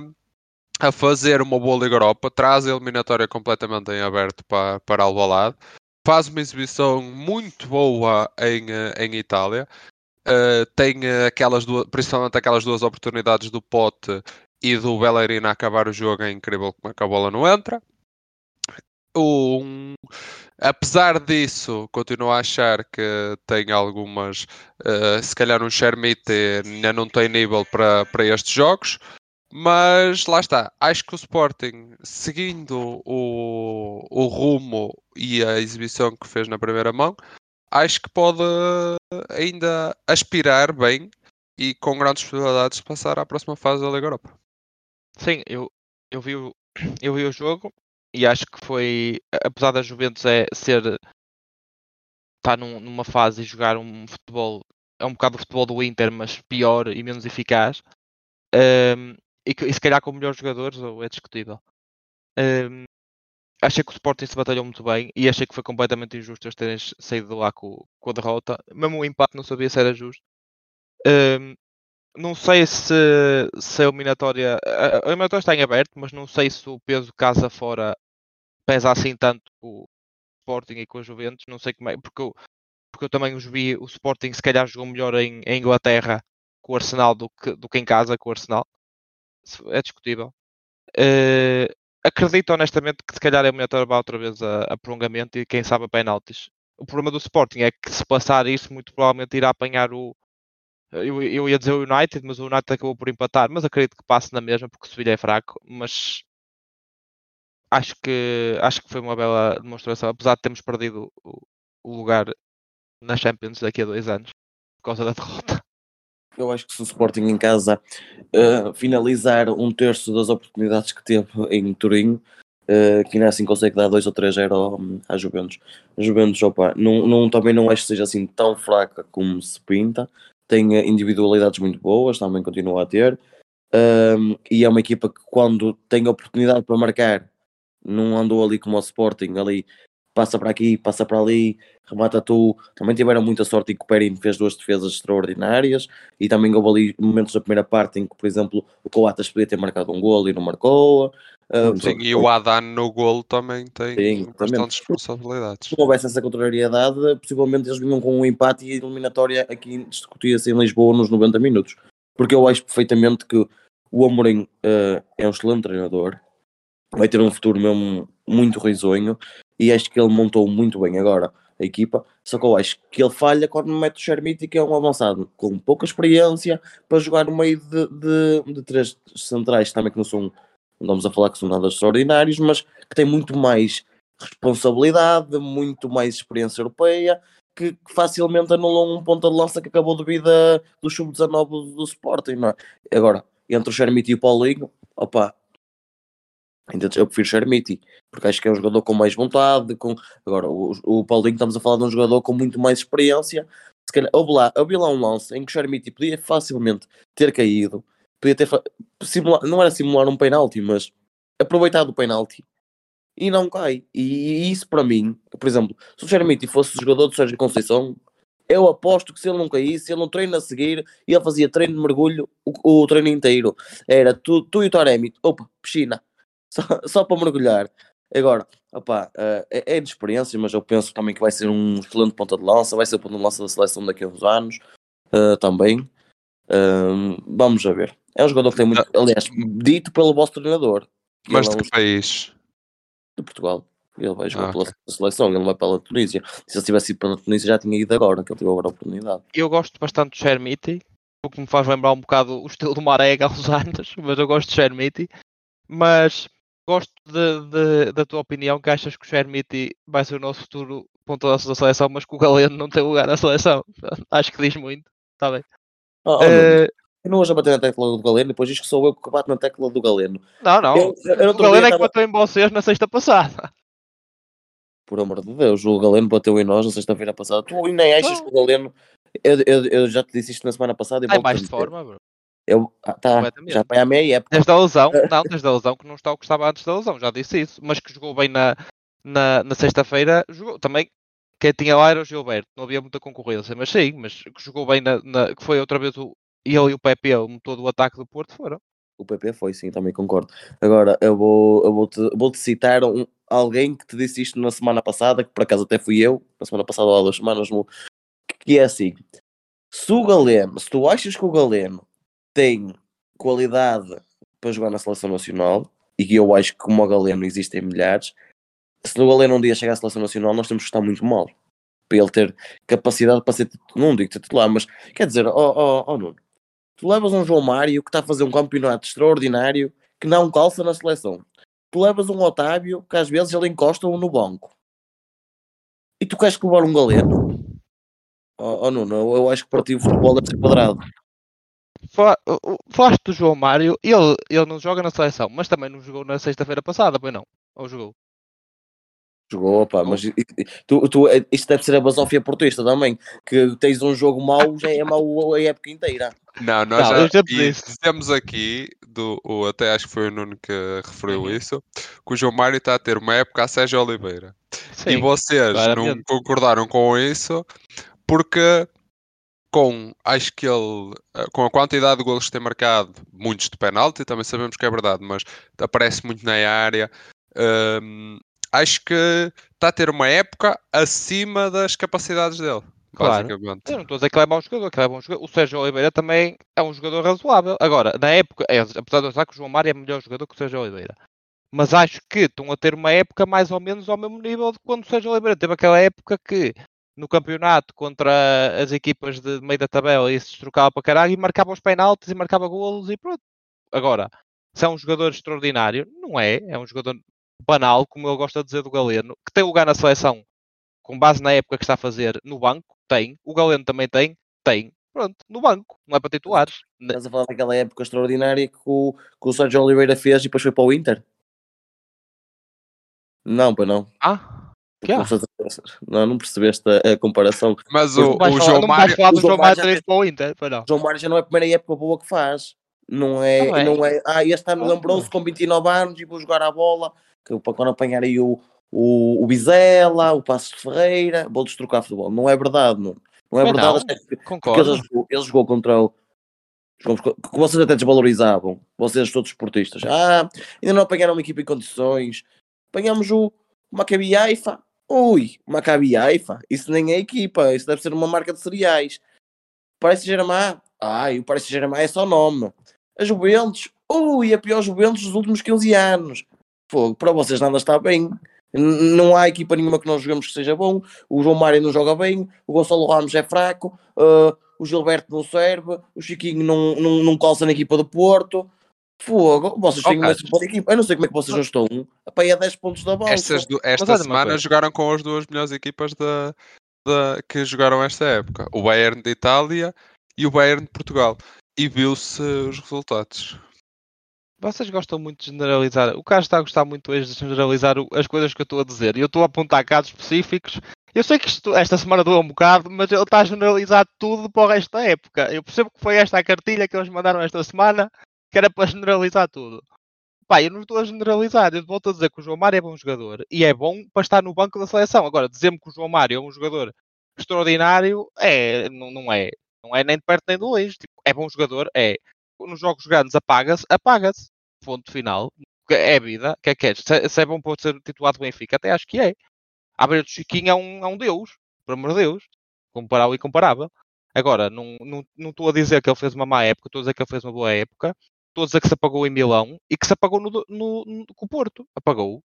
a fazer uma boa Liga Europa, traz a eliminatória completamente em aberto para Alvalade, faz uma exibição muito boa em Itália, tem principalmente aquelas duas oportunidades do Pote e do Bellerin a acabar o jogo. É incrível como é que a bola não entra. Apesar disso, continuo a achar que tem algumas, se calhar um Chermiti ainda não tem nível para estes jogos, mas lá está, acho que o Sporting, seguindo o rumo e a exibição que fez na primeira mão, acho que pode ainda aspirar bem e com grandes possibilidades de passar à próxima fase da Liga Europa. Sim, eu vi o jogo. E acho que foi, apesar da Juventus estar numa fase e jogar um futebol, é um bocado o futebol do Inter, mas pior e menos eficaz, e se calhar com melhores jogadores, ou é discutível. Achei que o Sporting se batalhou muito bem, e achei que foi completamente injusto eles terem saído de lá com a derrota. Mesmo o empate não sabia se era justo. Não sei se a eliminatória está em aberto, mas não sei se o peso casa fora pesa assim tanto com o Sporting e com a Juventus. Não sei como é, porque eu também os vi. O Sporting se calhar jogou melhor em Inglaterra com o Arsenal do que em casa com o Arsenal. É discutível. Acredito honestamente que se calhar a eliminatória vai outra vez a prolongamento e quem sabe a penaltis. O problema do Sporting é que se passar isso muito provavelmente irá apanhar o... Eu ia dizer o United, mas o United acabou por empatar, mas acredito que passe na mesma porque o Sevilha é fraco, mas acho que foi uma bela demonstração, apesar de termos perdido o lugar na Champions daqui a 2 anos por causa da derrota. Eu acho que se o Sporting em casa finalizar 1/3 das oportunidades que teve em Turim, que ainda assim consegue dar 2 ou 3-0 à Juventus. A Juventus, opa, também não acho que seja assim tão fraca como se pinta. Tem individualidades muito boas, também continua a ter, e é uma equipa que quando tem oportunidade para marcar, não andou ali como o Sporting, ali passa para aqui, passa para ali, remata tu. Também tiveram muita sorte e que o Perin fez 2 defesas extraordinárias, e também houve ali momentos da primeira parte em que, por exemplo, o Coates podia ter marcado um golo e não marcou. Sim, e o Adan no golo também tem bastantes responsabilidades. Se não houvesse essa contrariedade, possivelmente eles vinham com um empate e a eliminatória aqui discutia-se em Lisboa nos 90 minutos. porque eu acho perfeitamente que o Amorim é um excelente treinador, vai ter um futuro mesmo muito risonho, e acho que ele montou muito bem agora a equipa, só que eu acho que ele falha quando mete o Chermiti, que é um avançado com pouca experiência para jogar no meio de três centrais também que não são, não vamos a falar que são nada extraordinários, mas que tem muito mais responsabilidade, muito mais experiência europeia, que facilmente anulou um ponta de lança que acabou de vir do sub-19 do Sporting, não é? Agora, entre o Chermiti e o Paulinho, opa, eu prefiro Chermiti, porque acho que é um jogador com mais vontade, Agora, o Paulinho, estamos a falar de um jogador com muito mais experiência, se calhar, houve lá um lance em que o Chermiti podia facilmente ter caído, podia ter, não era simular um penalti, mas aproveitar do penalti, e não cai, e isso para mim, por exemplo, se o Chermiti fosse jogador do Sérgio Conceição, eu aposto que se ele não caísse, ele não treina a seguir, ele fazia treino de mergulho, o treino inteiro, era tu e o Taremi, opa, piscina, só para mergulhar. Agora, opa, é de experiência, mas eu penso também que vai ser um excelente ponta de lança, vai ser o ponta de lança da seleção daqui a uns anos, também, vamos a ver, é um jogador que tem muito, aliás, dito pelo vosso treinador. Mas de que país? De Portugal, ele vai jogar pela seleção, ele não vai pela Tunísia. Se ele tivesse ido pela Tunísia já tinha ido agora, que ele teve agora a oportunidade. Eu gosto bastante do Chermiti, o que me faz lembrar um bocado o estilo do Marega há uns anos, mas eu gosto de Chermiti. Mas gosto da tua opinião, que achas que o Chermiti vai ser o nosso futuro ponto de lança da seleção, mas que o Galeno não tem lugar na seleção. Acho que diz muito, está bem. Eu não hoje a bater na tecla do Galeno, depois diz que sou eu que bato na tecla do Galeno. Não. Eu o Galeno é que bateu em vocês na sexta passada. Por amor de Deus, o Galeno bateu em nós na sexta-feira passada. Tu ainda achas que o Galeno... Eu já te disse isto na semana passada. É mais de forma, bro. Já foi à meia época. Desde a lesão, que não está o que estava antes da lesão, já disse isso. Mas que jogou bem na sexta-feira, jogou também... Quem tinha lá era o Gilberto, não havia muita concorrência, mas que jogou bem que foi outra vez o... E ele e o Pepe, o motor do ataque do Porto, foram. O Pepe foi, sim, também concordo. Agora, eu vou-te citar alguém que te disse isto na semana passada, que por acaso até fui eu, na semana passada ou há 2 semanas, que é assim. Se tu achas que o Galeno tem qualidade para jogar na Seleção Nacional, e que eu acho que como o Galeno existem milhares, se o Galeno um dia chegar à Seleção Nacional, nós temos que estar muito mal. Para ele ter capacidade para ser, não digo titular, mas quer dizer, Nuno. Tu levas um João Mário que está a fazer um campeonato extraordinário que não calça na seleção. Tu levas um Otávio que às vezes ele encosta-o no banco. E tu queres levar um Galeno? Nuno, eu acho que partiu o futebol a ser quadrado. Falaste do João Mário, ele não joga na seleção, mas também não jogou na sexta-feira passada, pois não? Ou jogou? Jogou, opa, mas isto deve ser a basófia portuguesa também, que tens um jogo mau, já é mau a época inteira. Não, nós já dizemos aqui, até acho que foi o Nuno que referiu isso, que o João Mário está a ter uma época a Sérgio Oliveira. Sim, e vocês claramente não concordaram com isso, porque acho que ele, com a quantidade de golos que tem marcado, muitos de penalti, também sabemos que é verdade, mas aparece muito na área... acho que está a ter uma época acima das capacidades dele, claro. Basicamente. Eu não estou a dizer que ele é mau jogador, O Sérgio Oliveira também é um jogador razoável. Agora, na época, apesar de eu achar que o João Mário é melhor jogador que o Sérgio Oliveira, mas acho que estão a ter uma época mais ou menos ao mesmo nível de quando o Sérgio Oliveira teve aquela época que, no campeonato, contra as equipas de meio da tabela, e se trocava para caralho e marcava os penaltis e marcava golos e pronto. Agora, se é um jogador extraordinário, não é, é um jogador... banal, como eu gosto de dizer do Galeno, que tem lugar na seleção, com base na época que está a fazer, no banco, tem. O Galeno também tem. Pronto, no banco, não é para titulares. Estás a falar daquela época extraordinária que o Sérgio Oliveira fez e depois foi para o Inter? Não, pois não. Não percebeste a comparação. Mas o João Mário... Não vais falar do João Mário 3 para o Inter, pois não. O João Mário já não é a primeira época boa que faz. Não é. Este ano lembrou-se com 29 anos e vou jogar à bola. Para quando apanhar aí o Bizela, o Passos de Ferreira, vou destrocar futebol. Não é verdade, Nuno. Não é verdade. Concordo. Ele jogou contra o... Que vocês até desvalorizavam. Vocês todos esportistas. Ainda não apanharam uma equipa em condições. Apanhamos o Maccabi Haifa. Isso nem é equipa. Isso deve ser uma marca de cereais. Parece Germán. E o Paris Saint-Germain é só nome. A Juventus, ui, a pior Juventus dos últimos 15 anos. Fogo, para vocês nada está bem. Não há equipa nenhuma que nós jogamos que seja bom. O João Mário não joga bem. O Gonçalo Ramos é fraco. O Gilberto não serve. O Chiquinho não calça na equipa do Porto. Fogo, vocês têm uma boa equipa. Eu não sei como é que vocês não estão. Apai a 10 pontos da bola. Esta semana jogaram com as duas melhores equipas que jogaram esta época. O Bayern de Itália e o Bayern de Portugal. E viu-se os resultados. Vocês gostam muito de generalizar. O Carlos está a gostar muito hoje de generalizar as coisas que eu estou a dizer. E eu estou a apontar casos específicos. Eu sei que esta semana doeu um bocado, mas ele está a generalizar tudo para o resto da época. Eu percebo que foi esta a cartilha que eles mandaram esta semana, que era para generalizar tudo. Eu não estou a generalizar. Eu volto a dizer que o João Mário é bom jogador. E é bom para estar no banco da seleção. Agora, dizer-me que o João Mário é um jogador extraordinário, não é. Não é nem de perto nem de longe. É bom jogador, é. Nos jogos grandes apaga-se. Ponto final. É vida. Que é que é? Se é bom para ser titulado Benfica, até acho que é. A beira do Chiquinho é um deus. Por amor de Deus. Comparável e comparável. Agora, não estou a dizer que ele fez uma má época. Estou a dizer que ele fez uma boa época. Estou a dizer que se apagou em Milão e que se apagou com o Porto. Apagou.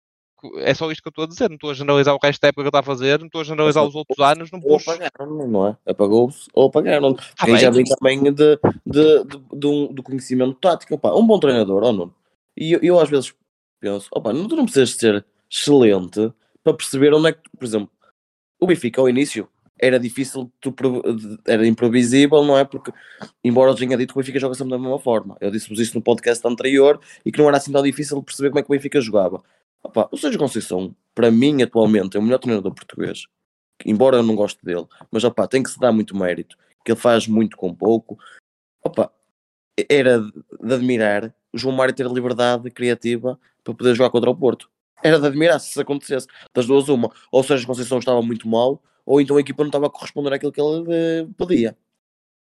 É só isto que eu estou a dizer. Não estou a generalizar o resto da época que ele está a fazer. Não estou a generalizar os outros anos. Não ou apagaram, não é? Apagou-se ou apagaram. Aí já vem também do conhecimento tático. Um bom treinador, ou não? E eu às vezes penso, tu não precisas ser excelente para perceber onde é que... Por exemplo, o Benfica ao início era difícil, era imprevisível, não é? Porque, embora eu tenha dito que o Benfica joga sempre da mesma forma. Eu disse-vos isso no podcast anterior e que não era assim tão difícil perceber como é que o Benfica jogava. O Sérgio Conceição, para mim, atualmente, é o melhor treinador português. Embora eu não goste dele, mas tem que se dar muito mérito, que ele faz muito com pouco. Era de admirar o João Mário ter liberdade criativa para poder jogar contra o Porto. Era de admirar se isso acontecesse. Das duas, uma. Ou o Sérgio Conceição estava muito mal, ou então a equipa não estava a corresponder àquilo que ele pedia.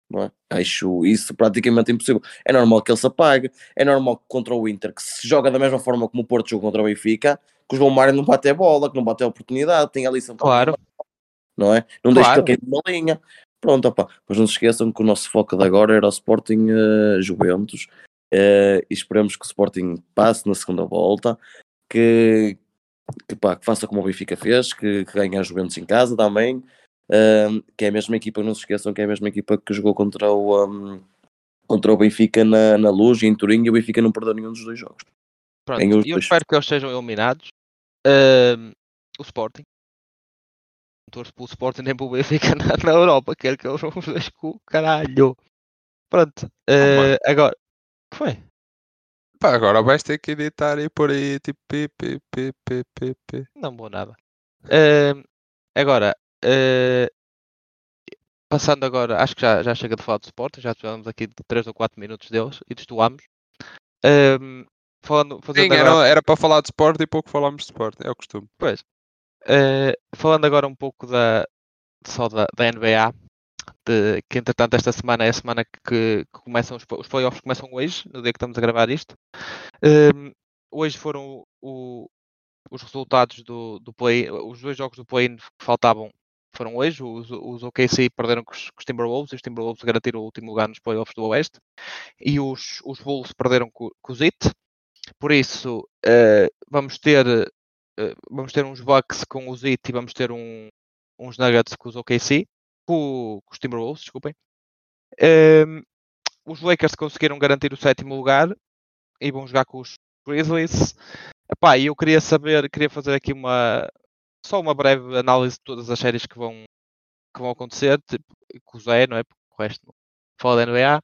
Não é? Acho isso praticamente impossível. É normal que ele se apague, é normal que contra o Inter, que se joga da mesma forma como o Porto jogou contra o Benfica, que o João Mário não bate a bola, que não bate a oportunidade, tem a lição. Claro. Não é? Não deixa que ele caia na linha. Pronto, mas não se esqueçam que o nosso foco de agora era o Sporting Juventus e esperemos que o Sporting passe na segunda volta, que faça como o Benfica fez, que ganhe a Juventus em casa também. Que é a mesma equipa, não se esqueçam que é a mesma equipa que jogou contra o Benfica na Luz e em Turim, e o Benfica não perdeu nenhum dos dois jogos. Pronto, eu espero que eles sejam eliminados. O Sporting, não torço pelo Sporting nem pelo Benfica na Europa, quero que eles vão fazer com o caralho. Pronto, agora o que foi? Agora vais ter que editar e por aí tipo pi. Não vou nada. Agora passando agora, acho que já chega de falar do Sporting, já tivemos aqui 3 ou 4 minutos deles e destoámos. Era para falar de Sporting e pouco falámos de Sporting, é o costume. Pois. Falando agora um pouco da NBA, que entretanto esta semana é a semana que começam os playoffs, começam hoje, no dia que estamos a gravar isto. Hoje foram os resultados do play, os dois jogos do play-in que faltavam. Foram hoje, os OKC perderam com os Timberwolves, e os Timberwolves garantiram o último lugar nos playoffs do Oeste, e os Bulls perderam com os Heat. Por isso, vamos ter uns Bucks com os Heat e vamos ter uns Nuggets com os OKC, com os Timberwolves, desculpem. Os Lakers conseguiram garantir o 7º lugar e vão jogar com os Grizzlies. Eu queria fazer aqui uma breve análise de todas as séries que vão acontecer, tipo, com o Zé, não é? Porque o resto não fala da NBA.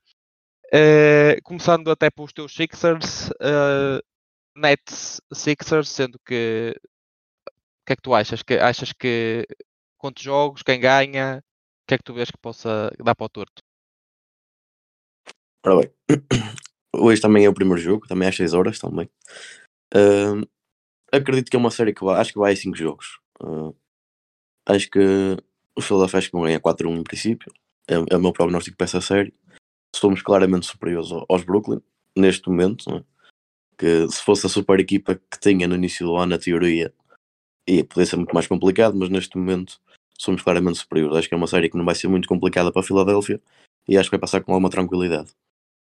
Começando até pelos teus Sixers, Nets Sixers, sendo que... O que é que tu achas? Achas que quantos jogos, quem ganha, o que é que tu vês que possa dar para o torto? Ora bem, hoje também é o primeiro jogo, também às 6 horas, também. Acredito que é uma série que vai, acho que vai a 5 jogos. Acho que o Philadelphia vão ganhar 4-1 em princípio. É o meu prognóstico para essa série. Somos claramente superiores aos Brooklyn neste momento, não é? Que se fosse a super equipa que tinha no início do ano, na teoria, ia poder ser muito mais complicado, mas neste momento somos claramente superiores. Acho que é uma série que não vai ser muito complicada para a Philadelphia e acho que vai passar com alguma tranquilidade.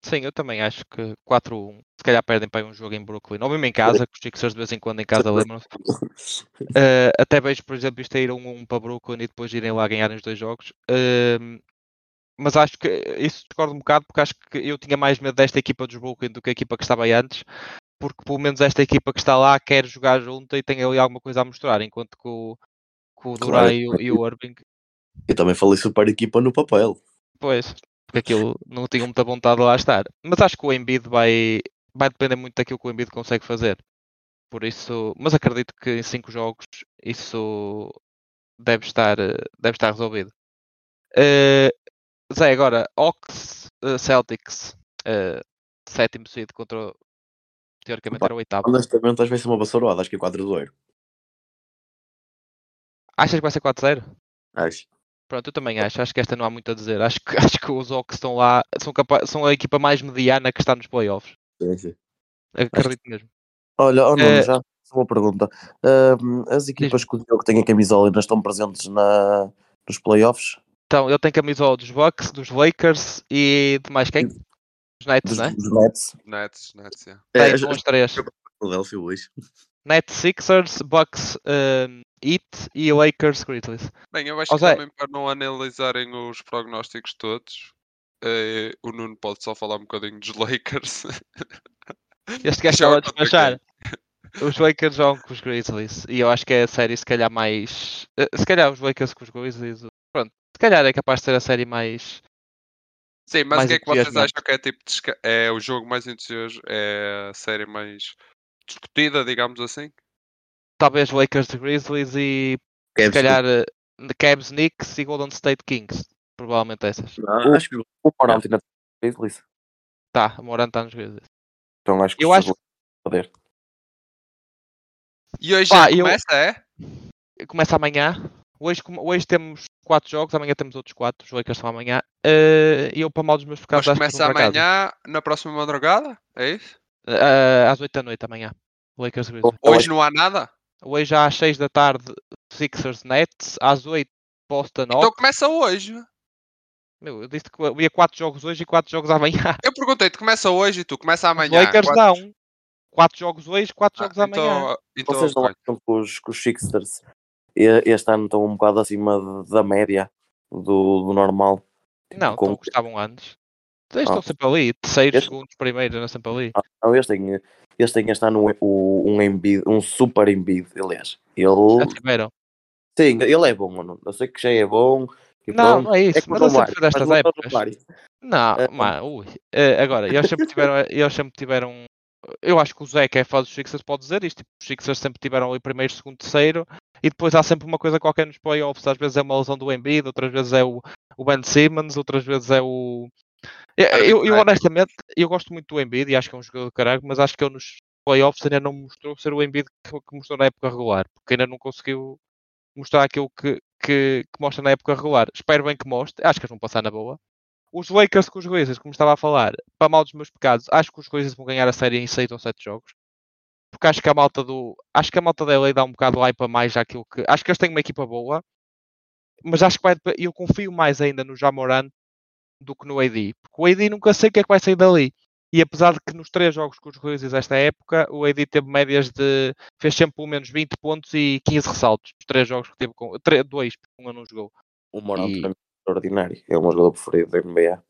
Sim, eu também acho que 4-1, se calhar perdem para um jogo em Brooklyn, não mesmo em casa, que os Sixers de vez em quando em casa lembram-se. Até vejo, por exemplo, isto é ir 1-1 para Brooklyn e depois irem lá ganhar os dois jogos. Mas acho que isso discordo um bocado, porque acho que eu tinha mais medo desta equipa dos Brooklyn do que a equipa que estava aí antes, porque pelo menos esta equipa que está lá quer jogar junto e tem ali alguma coisa a mostrar, enquanto que o Durant e o Irving... Eu também falei super equipa no papel. Pois, porque aquilo não tinha muita vontade de lá estar. Mas acho que o Embiid vai depender muito daquilo que o Embiid consegue fazer. Por isso, mas acredito que em 5 jogos isso deve estar resolvido. Zé, agora, Hawks, Celtics, 7º seed contra, teoricamente, era o 8º. Honestamente, acho que vai ser uma vassourada, acho que é 4-0. Achas que vai ser 4-0? Acho. Pronto, eu também acho que esta não há muito a dizer. Acho que os Hawks estão lá, são a equipa mais mediana que está nos playoffs. Sim, sim. Acredito mesmo. Olha, Nuno, já uma pergunta. As equipas que o Diogo tem a camisola ainda estão presentes nos playoffs? Então, ele tem camisola dos Bucks, dos Lakers e de mais quem? Dos Nets, não é? Dos Nets, yeah. Tem os 3. Nets, Sixers, Bucks, Heat e Lakers, Grizzlies. Bem, eu acho que também para não analisarem os prognósticos todos, o Nuno pode só falar um bocadinho dos Lakers. Este gajo estava a despachar. Os Lakers jogam com os Grizzlies e eu acho que é a série se calhar mais... Se calhar os Lakers com os Grizzlies... Pronto, se calhar é capaz de ser a série mais... Sim, mas o que é que vocês acham que é tipo é o jogo mais entusiasmo? É a série mais discutida, digamos assim? Talvez Lakers, Grizzlies e Cavs, se calhar Cavs, Knicks e Golden State Kings. Provavelmente essas. Não, acho que o Morant está nos Grizzlies. Tá, o Morant está nos Grizzlies. Então acho que eu acho... poder. E hoje começa, é? Começa amanhã. Hoje temos 4 jogos, amanhã temos outros 4. Os Lakers são amanhã. E eu, para mal dos meus pecados, acho que começa amanhã, na próxima madrugada? É isso? Às 8 da noite amanhã. Lakers, Grizzlies. Hoje não há nada? Hoje às 6 da tarde, Sixers, Nets. Às 8, Boston, Hawks. Então começa hoje. Meu, eu disse que havia 4 jogos hoje e 4 jogos amanhã. Eu perguntei-te, começa hoje e tu começa amanhã. Lakers dá 4 jogos hoje, 4 jogos amanhã. Então, vocês não acham que os Sixers este ano estão um bocado acima da média do normal? Não, como gostavam antes. Eles estão sempre ali, terceiros, segundos, primeiros, não sempre ali. Não, eles têm este ano um Embiid, um super Embiid, aliás. Já tiveram? Sim, ele é bom, mano. Eu sei que já é bom. Não, não é isso. É que mas eu sempre fui destas épocas. Não, agora, eles sempre tiveram... Eu acho que o Zé, que é fã dos Sixers, pode dizer isto. Tipo, os Sixers sempre tiveram ali primeiro, segundo, terceiro. E depois há sempre uma coisa qualquer nos playoffs. Às vezes é uma lesão do Embiid, outras vezes é o Ben Simmons, outras vezes é o... Eu honestamente, eu gosto muito do Embiid e acho que é um jogador do caralho, mas acho que ele nos playoffs ainda não mostrou ser o Embiid que mostrou na época regular, porque ainda não conseguiu mostrar aquilo que mostra na época regular. Espero bem que mostre, acho que eles vão passar na boa. Os Lakers com os Grizzlies, como estava a falar, para mal dos meus pecados, acho que os Grizzlies vão ganhar a série em 6 ou 7 jogos, porque acho que a malta da LA dá um bocado lá para mais àquilo que... Acho que eles têm uma equipa boa, mas acho que eu confio mais ainda no Ja Morant do que no AD, porque o AD nunca sei o que é que vai sair dali, e apesar de que nos 3 jogos com os Grizzlies esta época, o AD teve médias de... fez sempre pelo menos 20 pontos e 15 ressaltos, os 3 jogos que teve com... 2, porque um não jogou. O Morant também é extraordinário, é um jogador preferido da NBA.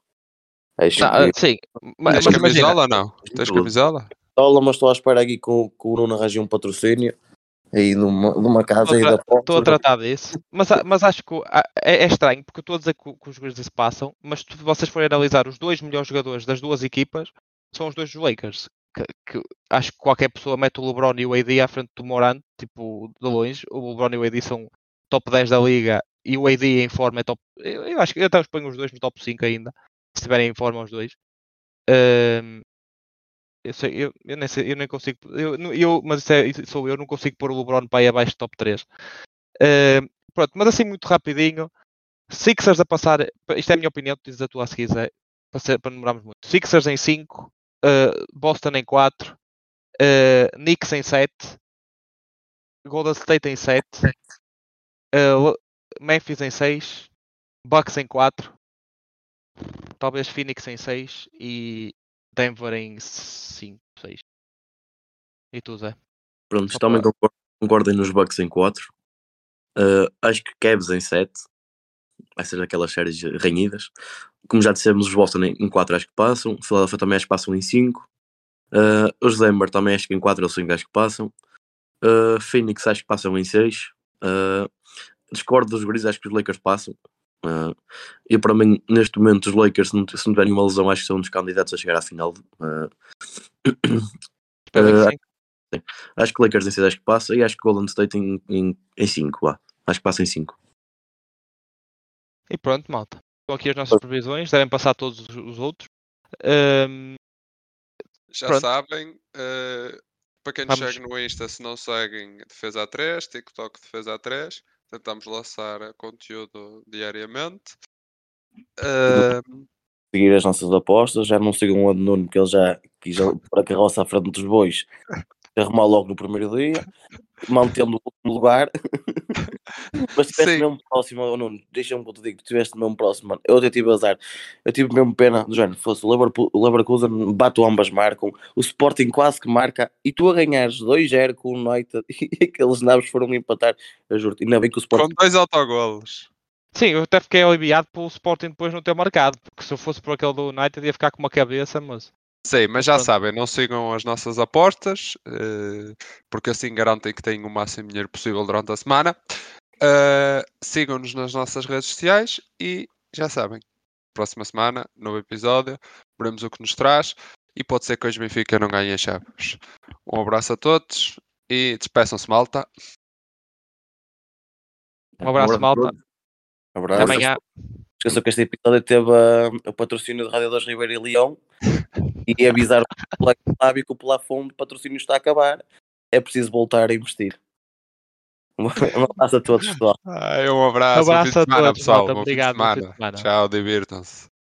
Sim, mas tens camisola ou não? Tens camisola? Mas estou à espera aqui que o Nuno arranje um patrocínio aí de uma casa aí da porta. Estou a tratar disso, mas acho que é estranho, porque eu estou a dizer que os Grizzlies passam, mas se vocês forem analisar os 2 melhores jogadores das 2 equipas, são os 2 Lakers, que acho que qualquer pessoa mete o LeBron e o AD à frente do Morant, tipo, de longe. O LeBron e o AD são top 10 da liga e o AD em forma é top... Eu acho que eu até os ponho os 2 no top 5 ainda, se estiverem em forma os 2. Eu não consigo pôr o LeBron para ir abaixo do top 3. Pronto, mas assim muito rapidinho, Sixers a passar, isto é a minha opinião, tu dizes a tua se quiser, para demorarmos muito. Sixers em 5, Boston em 4, Knicks em 7, Golden State em 7, Memphis em 6, Bucks em 4, talvez Phoenix em 6 e Denver em 5, 6. E tu, Zé? Pronto, só também para... concordem nos Bucks em 4. Acho que Cavs em 7. Vai ser daquelas séries renhidas. Como já dissemos, os Boston em 4 acho que passam. Philadelphia também acho que passam em 5. Os Denver também acho que em 4 ou 5 acho que passam. Phoenix acho que passam em 6. Discordo dos Grizzlies, acho que os Lakers passam. E para mim, neste momento, os Lakers, se não tiverem uma lesão, acho que são um dos candidatos a chegar à final. Acho que Lakers em 6 acho que passa. E acho que Golden State em 5. Lá. Acho que passa em 5. E pronto, malta. Estão aqui as nossas previsões. Devem passar todos os outros. Já pronto. Sabem. Para quem nos segue no Insta, se não seguem, Defesa A3, TikTok Defesa A3. Tentamos lançar conteúdo diariamente. Seguir as nossas apostas. Já não sigam o Nuno, porque ele já quis para a carroça à frente dos bois. Arrumar logo no primeiro dia. Mantendo o último lugar. Mas tiveste mesmo próximo, ou Nuno, deixa-me que eu te digo, tiveste mesmo próximo, mano. Eu até tive azar. Eu tive mesmo pena do género. Fosse o Leverkusen, bato ambas marcam. O Sporting quase que marca. E tu a ganhares 2-0 com o Noita. E aqueles naves foram empatar. Eu juro-te. Ainda bem que o Sporting... Com 2 autogolos. Sim, eu até fiquei aliviado pelo Sporting depois não ter marcado. Porque se eu fosse por aquele do United ia ficar com uma cabeça, mas... Sim, mas já pronto. Sabem, não sigam as nossas apostas, porque assim garantem que tenham o máximo de dinheiro possível durante a semana. Sigam-nos nas nossas redes sociais e já sabem, próxima semana, novo episódio, veremos o que nos traz e pode ser que hoje o Benfica não ganhe as chaves. Um abraço a todos e despeçam-se, malta. Um abraço, malta. Um abraço. Até amanhã. Esqueçam que este episódio teve o patrocínio de Radiadores Ribeiro e Leão. E avisar o Play que o plafond de patrocínio está a acabar. É preciso voltar a investir. Um abraço a todos, pessoal. Um abraço a todos, pessoal. Obrigado. Tchau, divirtam-se.